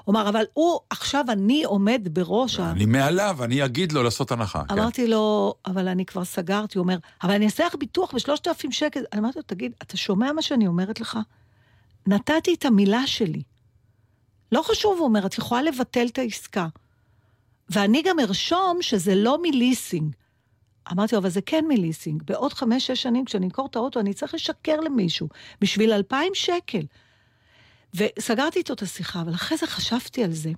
הוא אמר, אבל הוא, עכשיו אני עומד בראש... אני מעליו, אני אגיד לו לעשות הנחה. אמרתי לו, אבל אני כבר סגרתי. הוא אומר, אבל אני אעשה לך ביטוח ב$3,000. אני אמרתי לו, תגיד, אתה שומע מה שאני אומרת לך? נתתי את המילה שלי. לא חשוב, הוא אומר, את יכולה לבטל את העסקה. ואני גם הרשום שזה לא מליסינג. אמרתי לו, אבל זה כן מליסינג. בעוד 5-6 שנים, כשאני אקור את האוטו, אני צריך לשקר למישהו, בשביל 2,000 שקל. וסגרתי איתו את השיחה, אבל אחרי זה חשבתי על זה.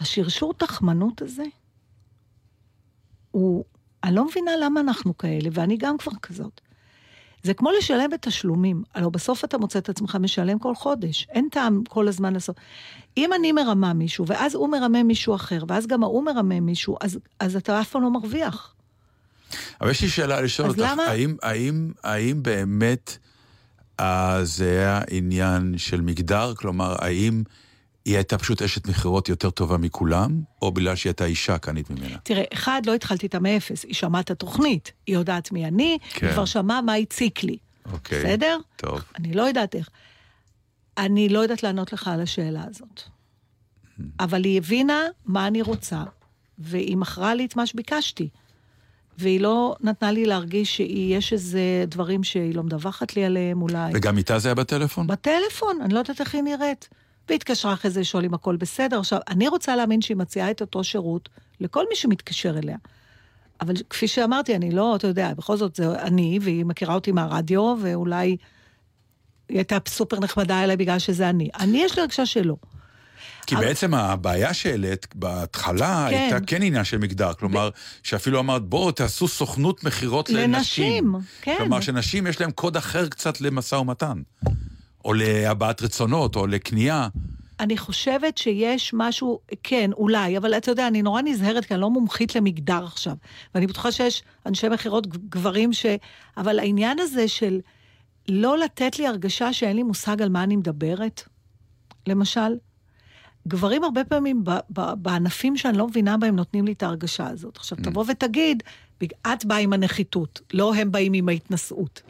השרשור תחמנות הזה, אני לא מבינה למה אנחנו כאלה, ואני גם כבר כזאת. זה כמו לשלם בתשלומים, הלוא בסוף אתה מוצא את עצמך משלם כל חודש, אין טעם כל הזמן לעשות. אם אני מרמה מישהו, ואז הוא מרמה מישהו אחר, ואז גם הוא מרמה מישהו, אז אתה אף פעם לא מרוויח. אבל יש לי שאלה לשאול אותך, האם באמת זה העניין של מגדר? כלומר, האם היא הייתה פשוט אשת מחירות יותר טובה מכולם, או בגלל שהיא הייתה אישה קנית ממנה? תראה, אחד, לא התחלתי איתה מאפס, היא שמעה את התוכנית, היא יודעת מי אני, היא כבר שמעה מה הציק לי. בסדר? טוב. אני לא יודעת איך. אני לא יודעת לענות לך על השאלה הזאת. אבל היא הבינה מה אני רוצה, והיא מכרה לי את מה שביקשתי, והיא לא נתנה לי להרגיש שיש איזה דברים שהיא לא מדווחת לי עליהם אולי. וגם איתה זה היה בטלפון? בטלפון, אני לא יודעת איך היא נראית. והתקשרה אחרי זה לשאול אם הכל בסדר. עכשיו, אני רוצה להאמין שהיא מציעה את אותו שירות לכל מי שמתקשר אליה. אבל כפי שאמרתי, אני לא, אתה יודע, בכל זאת זה אני, והיא מכירה אותי מהרדיו, ואולי היא הייתה סופר נחמדה אליי בגלל שזה אני. אני יש לי הרגשה שלא. כי בעצם הבעיה שהעלית בהתחלה הייתה כן עניין של מגדר, כלומר שאפילו אמרת בואו תעשו סוכנות מחירות לנשים, כלומר שנשים יש להם קוד אחר קצת למשא ומתן, או להבעת רצונות, או לקנייה. אני חושבת שיש משהו, כן, אולי, אבל אתה יודע, אני נורא נזהרת, כי אני לא מומחית למגדר עכשיו, ואני בטוחה שיש אנשי מחירות גברים אבל העניין הזה של לא לתת לי הרגשה שאין לי מושג על מה אני מדברת, למשל, גברים הרבה פעמים בענפים שאני לא מבינה בהם נותנים לי את ההרגשה הזאת. עכשיו תבוא ותגיד, את באה עם הנחיתות, לא הם באים עם ההתנשאות.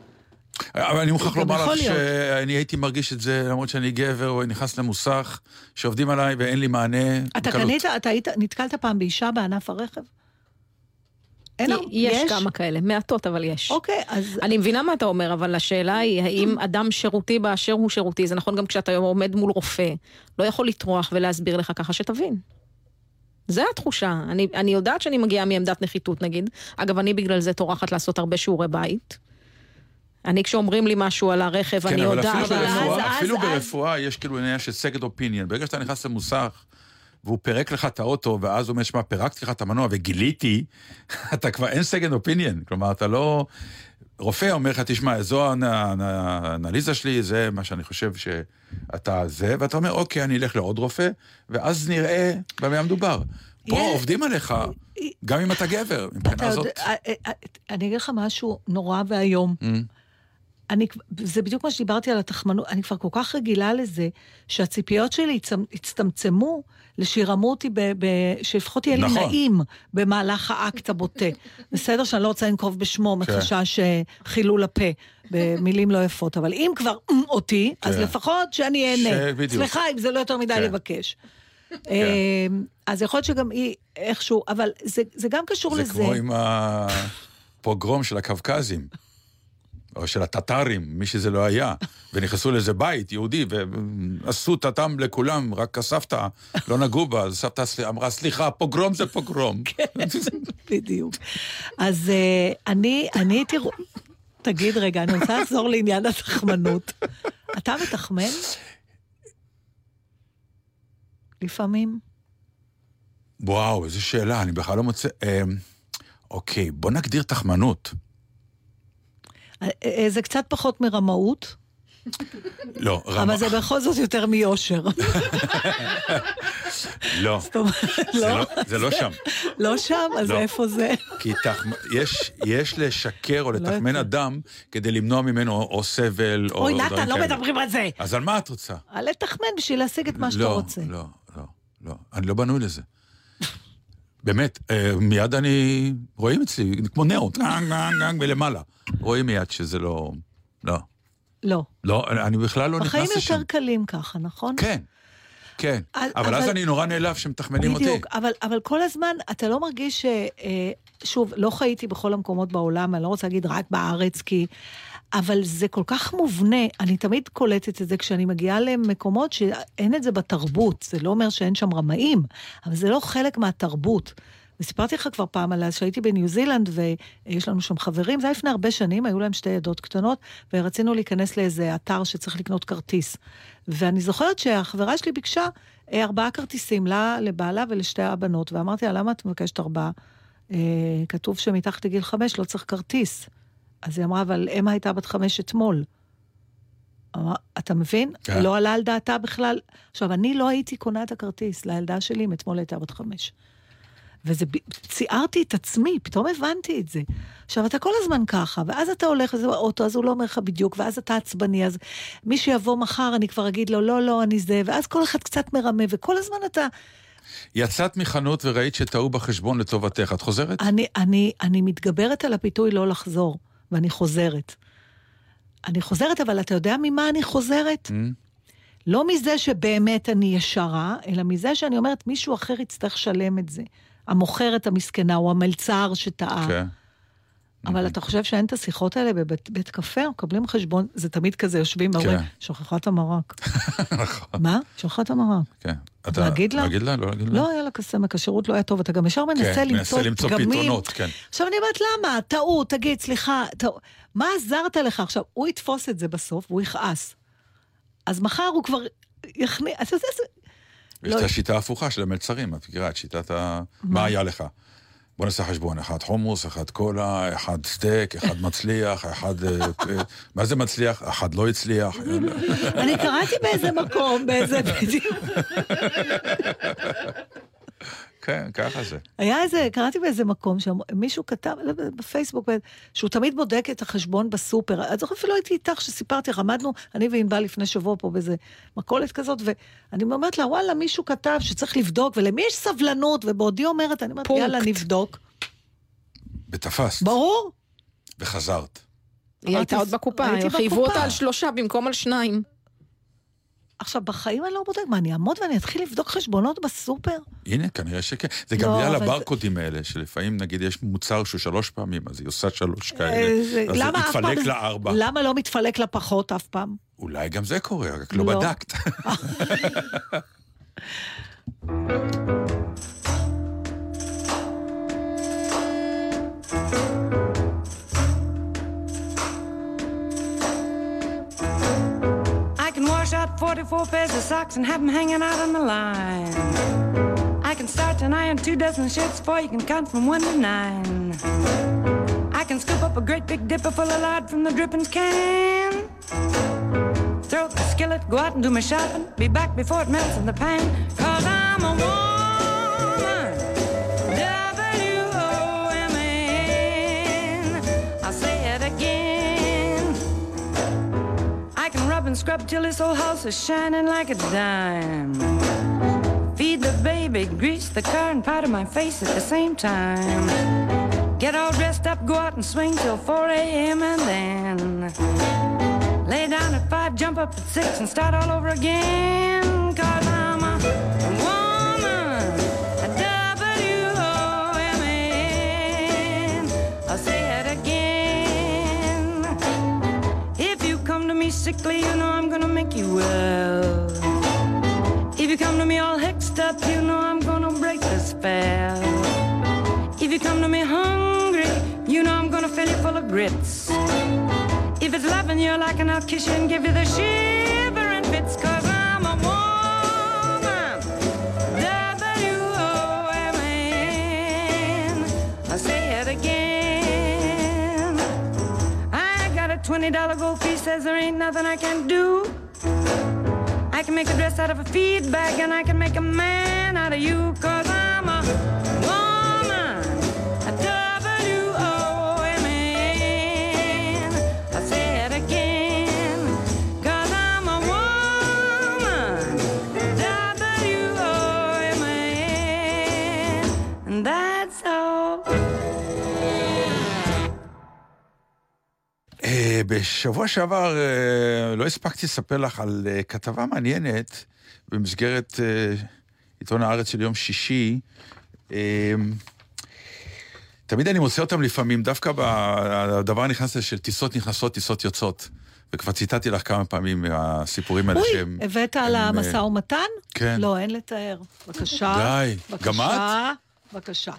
אבל אני מוכרח לומר לך שאני הייתי מרגיש את זה, למרות שאני גבר, או נכנס למוסך, שעובדים עליי ואין לי מענה. אתה נתקלת פעם באישה בענף הרכב? יש כמה כאלה, מעטות אבל יש. אני מבינה מה אתה אומר, אבל השאלה היא האם אדם שירותי באשר הוא שירותי, זה נכון גם כשאתה עומד מול רופא, לא יכול לטרוח ולהסביר לך ככה שתבין. זה התחושה. אני יודעת שאני מגיעה מעמדת נחיתות, נגיד. אגב, אני בגלל זה תורחת לעשות הרבה שיעורי בית. אני כשאומרים לי משהו על הרכב, אני יודעת. אפילו ברפואה יש כאילו עניין של second opinion. ברגע שאתה נכנס למוסך, והוא פירק לך את האוטו, ואז הוא אומר, שמה, פירקתי לך את המנוע, וגיליתי, אתה כבר אין second opinion. כלומר, אתה לא... רופא אומר לך, תשמע, זו האנליזה שלי, זה מה שאני חושב שאתה זה, ואתה אומר, אוקיי, אני אלך לעוד רופא, ואז נראה במה מדובר. פה עובדים עליך, גם אם אתה גבר, מבחינה הזאת. אני אגיד לך משהו נורא והיום. זה בדיוק מה שדיברתי על התחמנות, אני כבר כל כך רגילה לזה, שהציפיות שלי הצטמצמו, לשירמו אותי, שלפחות יהיה לי נעים, במהלך האקט הבוטה. בסדר שאני לא רוצה לנקוב בשמו, מחשש חילול הפה, במילים לא יפות, אבל אם כבר אותי, אז לפחות שאני אהנה. סליחה, אם זה לא יותר מדי לבקש. אז יכול להיות שגם היא איכשהו, אבל זה גם קשור לזה. זה כמו עם הפוגרום של הקווקזים. או של הטטרים, מי שזה לא היה, ונכנסו לאיזה בית יהודי, ועשו טטם לכולם, רק הסבתא, לא נגעו בה, הסבתא אמרה, סליחה, פוגרום זה פוגרום. כן, בדיוק. אז אני תראו, תגיד רגע, אני רוצה לעזור לעניין התחמנות. אתה מתחמן? לפעמים? וואו, איזו שאלה, אני בכלל לא מוצא... אוקיי, בוא נגדיר תחמנות. זה קצת פחות מרמאות. לא, רמה. אבל זה בכל זאת יותר מיושר. לא. זה לא שם. לא שם, אז איפה זה? כי יש לשקר או לתחמן אדם כדי למנוע ממנו או סבל או... אוי, נתן, לא מדברים על זה. אז על מה את רוצה? על לתחמן בשביל להשיג את מה שאתה רוצה. לא, לא, לא. אני לא בנוי לזה. באמת, מיד אני... רואים אצלי, כמו נאות, ולמעלה. רואים מיד שזה לא... לא. לא. לא, אני בכלל לא נכנס לשם. בחיים יותר קלים ככה, נכון? כן, כן. אבל אז אני נורא נעלב שמתחמנים אותי. בדיוק, אבל כל הזמן אתה לא מרגיש ש... שוב, לא חייתי בכל המקומות בעולם, אני לא רוצה להגיד רק בארץ, כי... אבל זה כל כך מובנה, אני תמיד קולטת את זה כשאני מגיעה למקומות שאין את זה בתרבות, זה לא אומר שאין שם רמאים, אבל זה לא חלק מהתרבות. וסיפרתי לך כבר פעם עליו, שהייתי בניו זילנד, ויש לנו שם חברים, זה היה לפני הרבה שנים, היו להם שתי ילדות קטנות, ורצינו להיכנס לאיזה אתר שצריך לקנות כרטיס. ואני זוכרת שהחברה שלי ביקשה 4 כרטיסים, לה, לבעלה ולשתי הבנות, ואמרתי, למה את מבקשת 4? כתוב שמתחת לגיל 5 לא צריך כרטיס. אז היא אמרה, אבל אמא הייתה בת 5 אתמול. אתה מבין? כן. לא עלה על דעתה בכלל. עכשיו, אני לא הייתי קונה את הכרטיס, לילדה שלי, אם אתמול הייתה בת 5. וזה, ציירתי את עצמי, פתאום הבנתי את זה. עכשיו, אתה כל הזמן ככה, ואז אתה הולך לזה באוטו, אז הוא לא אומר לך בדיוק, ואז אתה עצבני, אז מי שיבוא מחר, אני כבר אגיד לו, לא, לא, אני זה, ואז כל אחד קצת מרמה, וכל הזמן אתה... יצאת מחנות וראית שטעו בחשבון לטובתך, את חוזרת? אני מתגברת על הפיתוי לא לחזור. ואני חוזרת. אני חוזרת, אבל אתה יודע ממה אני חוזרת? לא מזה שבאמת אני ישרה, אלא מזה שאני אומרת, מישהו אחר יצטרך שלם את זה. המוכרת המסכנה, או המלצר שטעה. אבל אתה חושב שאין את השיחות האלה בבית קפה, מקבלים חשבון, זה תמיד כזה, יושבים, שוכחה את המרק. מה? שוכחה את המרק. אתה להגיד לה? לא להגיד לה? לא, היה לה קסמק, השירות לא היה טוב, אתה גם ישר מנסה למצוא פתרונות, כן. עכשיו אני אומרת, למה? טעות, תגיד, סליחה, מה עזרת לך עכשיו? הוא יתפוס את זה בסוף, והוא יכעס. אז מחר הוא כבר יכניע, יש את השיטה ההפוכה של המלצרים, את מכירה, את שיטת מה היה לך? בוא נעשה חשבון, 1 חומוס, 1 קולה, 1 סטייק, 1 מצליח, 1... מה זה מצליח? 1 לא הצליח. אני קראתי באיזה מקום, באיזה בדיוק. כן, ככה זה. היה איזה, קראתי באיזה מקום, שמישהו כתב בפייסבוק, שהוא תמיד בודק את החשבון בסופר. אז אפילו הייתי איתך שסיפרתי, רמדנו, אני וענבל לפני שבוע פה באיזה מקולת כזאת, ואני אומרת לה, וואלה, מישהו כתב שצריך לבדוק, ולמי יש סבלנות, ובעודי אומרת, אני אומרת, יאללה, נבדוק. בתפסת. ברור. וחזרת. היא הייתה עוד בקופה, חייבו אותה על 3 במקום על 2. עכשיו, בחיים אני לא בודק, מה, אני אעמוד ואני אתחיל לבדוק חשבונות בסופר? הנה, כנראה שכן. זה גם יהיה לברקודים האלה, שלפעמים, נגיד, יש מוצר שהוא 3 פעמים, אז היא עושה 3 כאלה, אז זה מתפלק ל4. למה לא מתפלק לפחות אף פעם? אולי גם זה קורה, רק לא בדקת. socks and have them hanging out on the line. I can start an iron 2 dozen shirts for you can count from 1 to 9. I can scoop up a great big dipper full of lard from the drippings can. Throw up the skillet, go out and do my shopping. Be back before it melts in the pan. 'Cause I'm a woman, W-O-M-A-N. I'll say it again. I can rub and scrub till this old house is shining like a dime. Feed the baby, grease the car, and powder my face at the same time. Get all dressed up, go out and swing till 4 a.m. and then lay down at 5, jump up at 6, and start all over again. 'Cause I'm a woman, a W-O-M-A-N. I'll say it again. If you come to me sickly, you know I'm gonna make you well. If you come to me all hexed up, you know I'm gonna break the spell. If you come to me hungry, you know I'm gonna fill you full of grits. If it's loving you like an I'll kiss you and give you the shivering fits. 'Cause I'm a woman, W-O-M-A-N. I'll say it again. I got a $20 gold piece, says there ain't nothing I can't do. I can make a dress out of a feed bag, and I can make a man out of you. 'Cause I'm a woman, a W-O-M-A-N. I'll say it again. 'Cause I'm a woman, W-O-M-A-N. And that's all. בשבוע שעבר לא הספקתי לספר לך על כתבה מעניינת במסגרת עיתון הארץ של יום שישי. תמיד אני מוצא אותם לפעמים, דווקא בדבר הנכנס של טיסות נכנסות, טיסות יוצאות. וכבר ציטטתי לך כמה פעמים הסיפורים האלה שהם... הבאת על המסע ומתן? כן. לא, אין לתאר. בבקשה. די. גם את? בבקשה.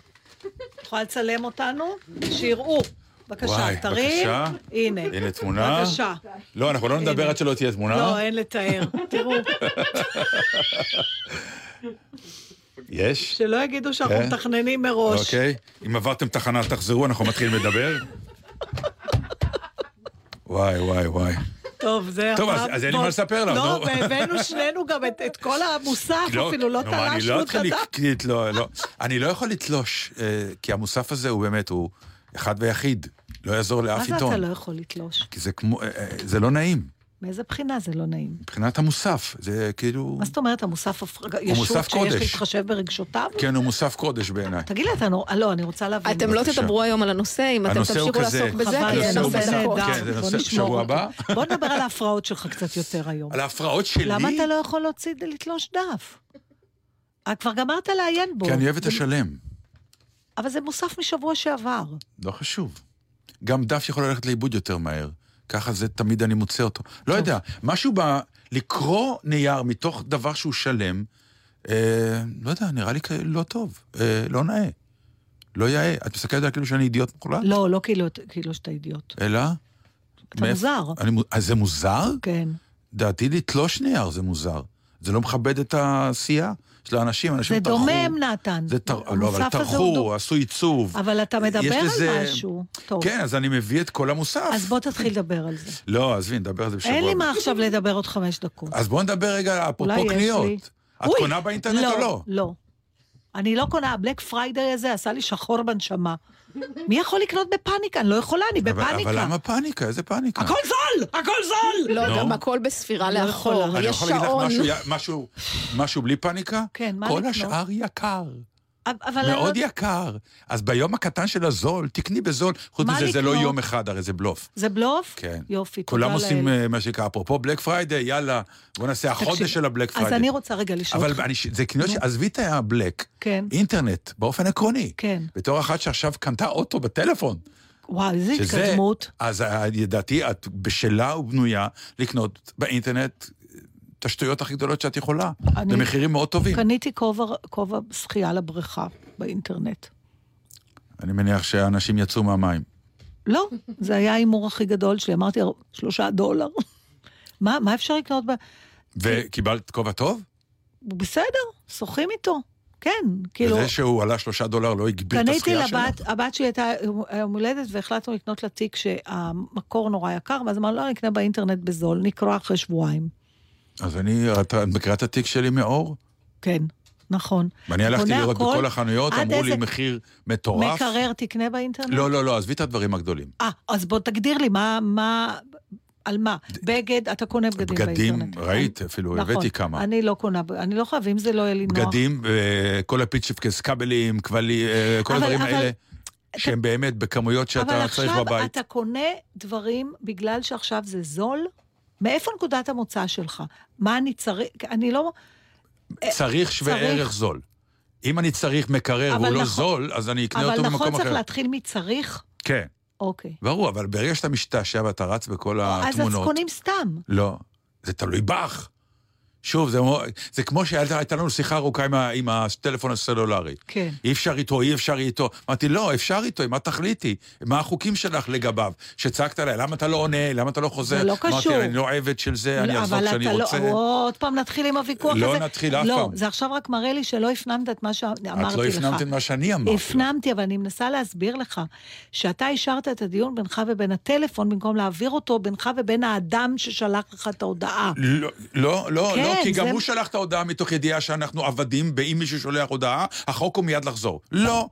יכולה לצלם אותנו? שיראו. בבקשה, תרים, הנה. הנה תמונה. בבקשה. לא, אנחנו לא נדבר עד שלא תהיה תמונה. לא, אין לתאר, תראו. יש? שלא יגידו שאנחנו מתכננים מראש. אוקיי, אם עברתם תחנה, תחזרו, אנחנו מתחילים לדבר. וואי, וואי, וואי. טוב, זה... טוב, אז אין לי מה לספר לך. לא, והבאנו שנינו גם את כל המוסף, אפילו לא תלשנו את הדף. אני לא יכול לתלוש, כי המוסף הזה הוא באמת, הוא... אחד ויחיד, לא יעזור לאף עיתון. אז אתה לא יכול לתלוש. כי זה כמו, זה לא נעים. מאיזה בחינה זה לא נעים? מבחינת המוסף, זה כאילו... מה זאת אומרת, המוסף ישוב שיש להתחשב ברגשותיו? כן, הוא מוסף קודש בעיניי. תגיד לי, אני רוצה להבין. אתם לא תדברו היום על הנושא, אם אתם תמשיכו לעסוק בזה, כי הנושא נהדר. בוא נשמור אותו. בוא נדבר על ההפרעות שלך קצת יותר היום. על ההפרעות שלי? למה אתה לא יכול להוציא לתלוש דף? כבר גמרת לעיין בו. כי אני אוהבת לשלם. אבל זה מוסף משבוע שעבר. לא חשוב. גם דף יכול ללכת לאיבוד יותר מהר. ככה זה תמיד אני מוצא אותו. לא יודע, משהו לקרוא נייר מתוך דבר שהוא שלם, לא יודע, נראה לי לא טוב, לא נאה. לא יאה. את מסתכלת על כאילו שאני אידיוט מוחלט? לא, לא כאילו שאתה אידיוט. אלא? אתה מוזר. אז זה מוזר? כן. דעתי לתלוש נייר זה מוזר. זה לא מכבד את העשייה. זה דומם, נתן. לא, אבל תרחו, עשו עיצוב. אבל אתה מדבר על משהו. כן, אז אני מביא את כל המוסף. אז בוא תתחיל לדבר על זה. לא, אז נדבר על זה בשבוע. אין לי מה עכשיו לדבר עוד 5 דקות. אז בוא נדבר רגע, אפרופו קניות. את קונה באינטרנט או לא? לא. אני לא קונה, הבלק פריידי הזה עשה לי שחור בנשמה. מי יכול לקנות בפאניקה? אני לא יכולה, אני בפאניקה. אבל למה פאניקה? איזה פאניקה? הכל זול! הכל זול! לא, גם הכל בספירה לאחור. יש שעון. משהו בלי פאניקה? כן, מה לקנות? כל השאר יקר. מאוד יקר. אז ביום הקטן של הזול, תקני בזול. חוץ מזה, זה לא יום אחד, הרי זה בלוף. זה בלוף? כן. יופי, תודה לאל. כולם עושים מה שקרה. אפרופו בלק פריידי, יאללה, בוא נעשה החודש של הבלק פריידי. אז אני רוצה רגע לשאול. אבל זה קניות שעזבי את הבלק, אינטרנט, באופן עקרוני. כן. בתור אחת שעכשיו קנתה אוטו בטלפון. וואו, איזה התקדמות. אז ידעתי, את בשלה ובנויה לקנות באינטרנט, השטויות הכי גדולות שאת יכולה. למחירים מאוד טובים. קניתי כובע שחייה לבריכה באינטרנט. אני מניח שאנשים יצאו מהמים. לא, זה היה האימור הכי גדול שלי. אמרתי $3. מה אפשר לקנות? וקיבלת כובע טוב? בסדר, שוחים איתו. כן, כאילו... וזה שהוא עלה $3 לא הגביל את השחייה שלו. קניתי לבת, הבת שלי הייתה מולדת, והחלטנו לקנות לתיק שהמקור נורא יקר, ואז אמרנו, לא, נקנה באינטרנט בזול, נקרא אחרי שבועיים. אז אתה מכירה את התיק שלי מאור? כן, נכון. ואני הלכתי לראות בכל החנויות, אמרו לי מחיר מטורף. מקרר תקנה באינטרנט? לא, לא, לא, עזבי את הדברים הגדולים. אז בוא תגדיר לי, מה... על מה? בגד, אתה קונה בגדים באינטרנט. בגדים, ראית, אפילו הבאתי כמה. אני לא קונה, אני לא חייב, אם זה לא יהיה לי נוח. בגדים, כל הפיצ'פקס, קבלים, כבלים, כל הדברים האלה, שהם באמת בכמויות שאתה צריך בבית. אבל עכשיו אתה קונה דברים, בגלל שעכשיו זה זול, מאיפה נקודת המוצא שלך? מה אני צריך, אני לא... צריך שווה ערך זול. אם אני צריך מקרר והוא לא זול, אז אני אקנה אותו במקום אחר. אבל נכון צריך להתחיל מצריך? כן. אוקיי. ברור, אבל ברגע שאתה משתעשע ואתה רץ בכל התמונות... אז קונים סתם. לא, זה תלוי בך. שוב, זה כמו שהייתה לנו שיחה ארוכה עם הטלפון הסלולרי. כן. אי אפשר איתו, אי אפשר איתו. אמרתי, לא, אפשר איתו, מה תחליטי? מה החוקים שלך לגביו? שצעקת עליי, למה אתה לא עונה, למה אתה לא חוזר? זה לא קשור. אמרתי, אני לא עבד של זה, אני אעזור כשאני רוצה. עוד פעם נתחיל עם הוויכוח הזה. לא נתחיל אף פעם. זה עכשיו רק מראה לי שלא הפנמת את מה שאמרתי לך. את לא הפנמת את מה שאני אמרתי. הפנמתי, אבל אני מנסה להסביר לך שאתה השארת את הדיון בינך ובין הטלפון, במקום להעביר אותו בינך ובין האדם ששלח לך את ההודעה. לא, לא, לא. לא, כי גם הוא שלח את ההודעה מתוך ידיעה שאנחנו עבדים, ואם מישהו שולח הודעה, החוק הוא מיד לחזור. לא,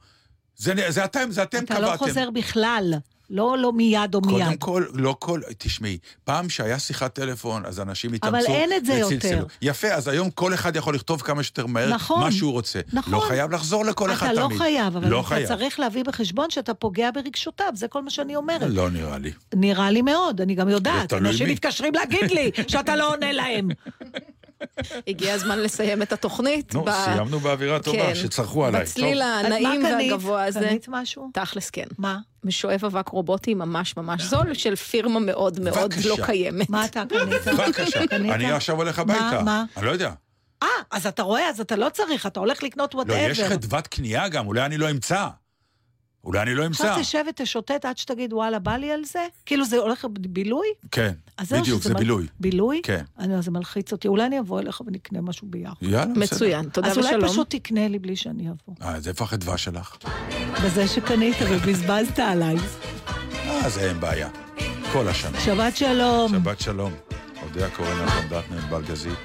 זה אתם קבעתם. אתה לא חוזר בכלל, לא מיד או מיד. קודם כל, לא כל, תשמעי, פעם שהיה שיחת טלפון, אז אנשים התאמצו. אבל אין את זה יותר. יפה, אז היום כל אחד יכול לכתוב כמה שיותר מהר מה שהוא רוצה. לא חייב לחזור לכל אחד תמיד. אתה לא חייב, אבל אתה צריך להביא בחשבון שאתה פוגע ברגשותיו, זה כל מה שאני אומרת. לא נראה לי. נראה לי מאוד, אני גם יודעת. אנשים מתקשרים להגיד לי שאתה לא עונה להם. הגיע הזמן לסיים את התוכנית. נו, סיימנו באווירה טובה, שצרחו עליי. בצליל הנעים והגבוה הזה. קנית משהו? תכלס, כן. מה? משואב אבק רובוטי ממש ממש זול, של פירמה מאוד מאוד לא קיימת. מה אתה קנית? בבקשה, אני עכשיו הולך הביתה. מה? אני לא יודע. אז אתה רואה, אז אתה לא צריך, אתה הולך לקנות whatever. לא, יש חדוות קנייה גם, אולי אני לא אמצא. אולי אני לא אמצא. אתה תשב ותשוטט עד שתגיד, וואלה, בא לי על זה? כאילו זה הולך בילוי? כן, בדיוק, זה בילוי. בילוי? כן. אז זה מלחיץ אותי. אולי אני אבוא אליך ונקנה משהו ביחד. יאללה, בסדר. מצוין, תודה ושלום. אז אולי פשוט תקנה לי בלי שאני אבוא. זה איפה החדווה שלך? בזה שקנית ובזבזת עליי. זה אין בעיה. כל השנה. שבת שלום. שבת שלום. יודע, קוראים לכם דטנר בלגזית.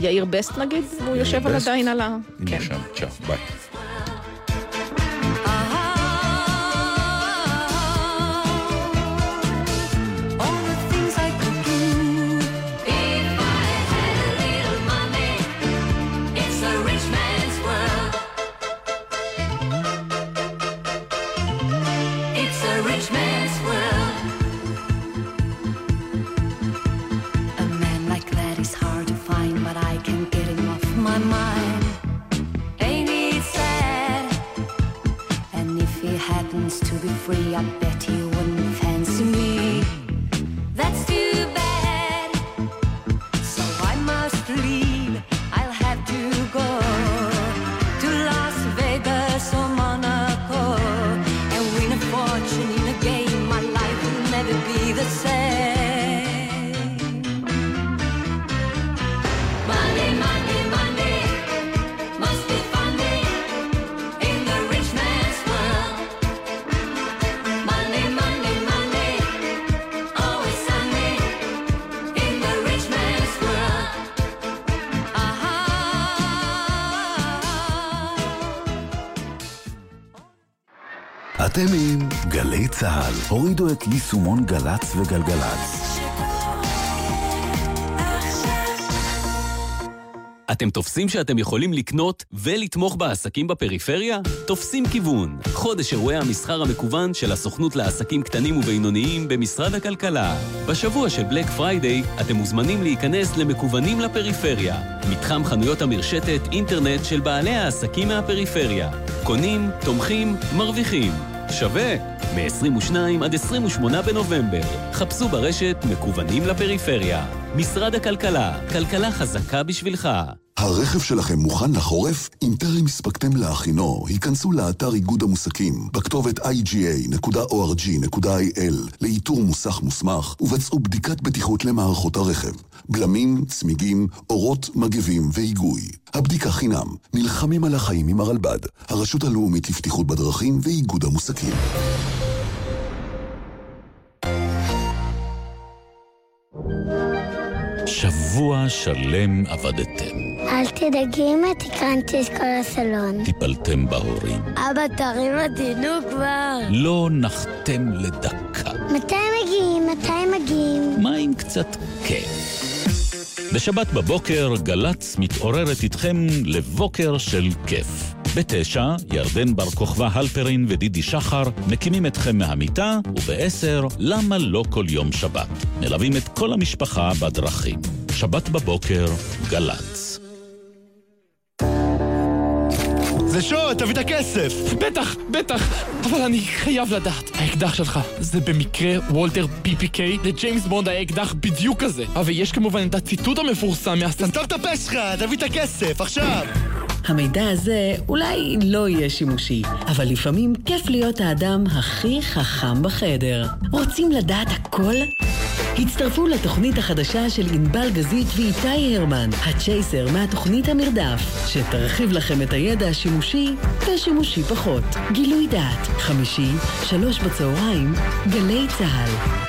יאיר בסט נגיד, הוא יושב על עדיין על ה... To be free, I bet he wouldn't fancy me. That's too bad. So I must leave. I'll have to go to Las Vegas or Monaco and win a fortune in a game. My life will never be the same. Money, money, money. Must be אתם עם גלי צהל. הורידו את ליסומון גלץ וגלגלץ. אתם תופסים שאתם יכולים לקנות ולתמוך בעסקים בפריפריה? תופסים כיוון. חודש אירועי המסחר המקוון של הסוכנות לעסקים קטנים ובינוניים במשרד הכלכלה. בשבוע של בלק פריידיי אתם מוזמנים להיכנס למקוונים לפריפריה. מתחם חנויות המרשתת אינטרנט של בעלי העסקים מהפריפריה. קונים, תומכים, מרוויחים. שווה מ-22 עד 28 בנובמבר. חפשו ברשת מקוונים לפריפריה. משרד הכלכלה, כלכלה חזקה בשבילך. הרכב שלכם מוכן לחורף? אם טרם הספקתם להכינו, היכנסו לאתר איגוד המוסקים בכתובת iga.org.il לאיתור מוסך מוסמך ובצעו בדיקת בטיחות למערכות הרכב. בלמים, צמיגים, אורות, מגבים והיגוי. הבדיקה חינם. נלחמים על החיים עם הרלב"ד, הרשות הלאומית לבטיחות בדרכים ואיגוד המוסקים. שבוע שלם עבדתם. אל תדאגי אם תקרנתי את כל הסלון. טיפלתם בהורים. אבא, תרים התינוק כבר. לא נחתם לדקה. מתי מגיעים? מה אם קצת כיף? בשבת בבוקר גלץ מתעוררת איתכם לבוקר של כיף. ב9 ירדן בר כוכבא הלפרין ודידי שחר מקימים אתכם מהמיטה, וב10 למה לא כל יום שבת. מלווים את כל המשפחה בדרכים. שבת בבוקר, גלץ. זה שוד, תביא את הכסף. בטח, אבל אני חייב לדעת. האקדח שלך זה במקרה וולטר PPK לג'יימס בונד, האקדח בדיוק כזה. אבל יש כמובן את הציטוט המפורסם מהסטנט. סתוב את הפה שלך, תביא את הכסף, עכשיו! המידע הזה אולי לא יהיה שימושי, אבל לפעמים כיף להיות האדם הכי חכם בחדר. רוצים לדעת הכל? הצטרפו לתוכנית החדשה של ענבל גזית ואיתי הרמן, הצ'ייסר מהתוכנית המרדף, שתרחיב לכם את הידע השימושי ושימושי פחות. גילוי דעת, 5, 3 בצהריים, גלי צהל.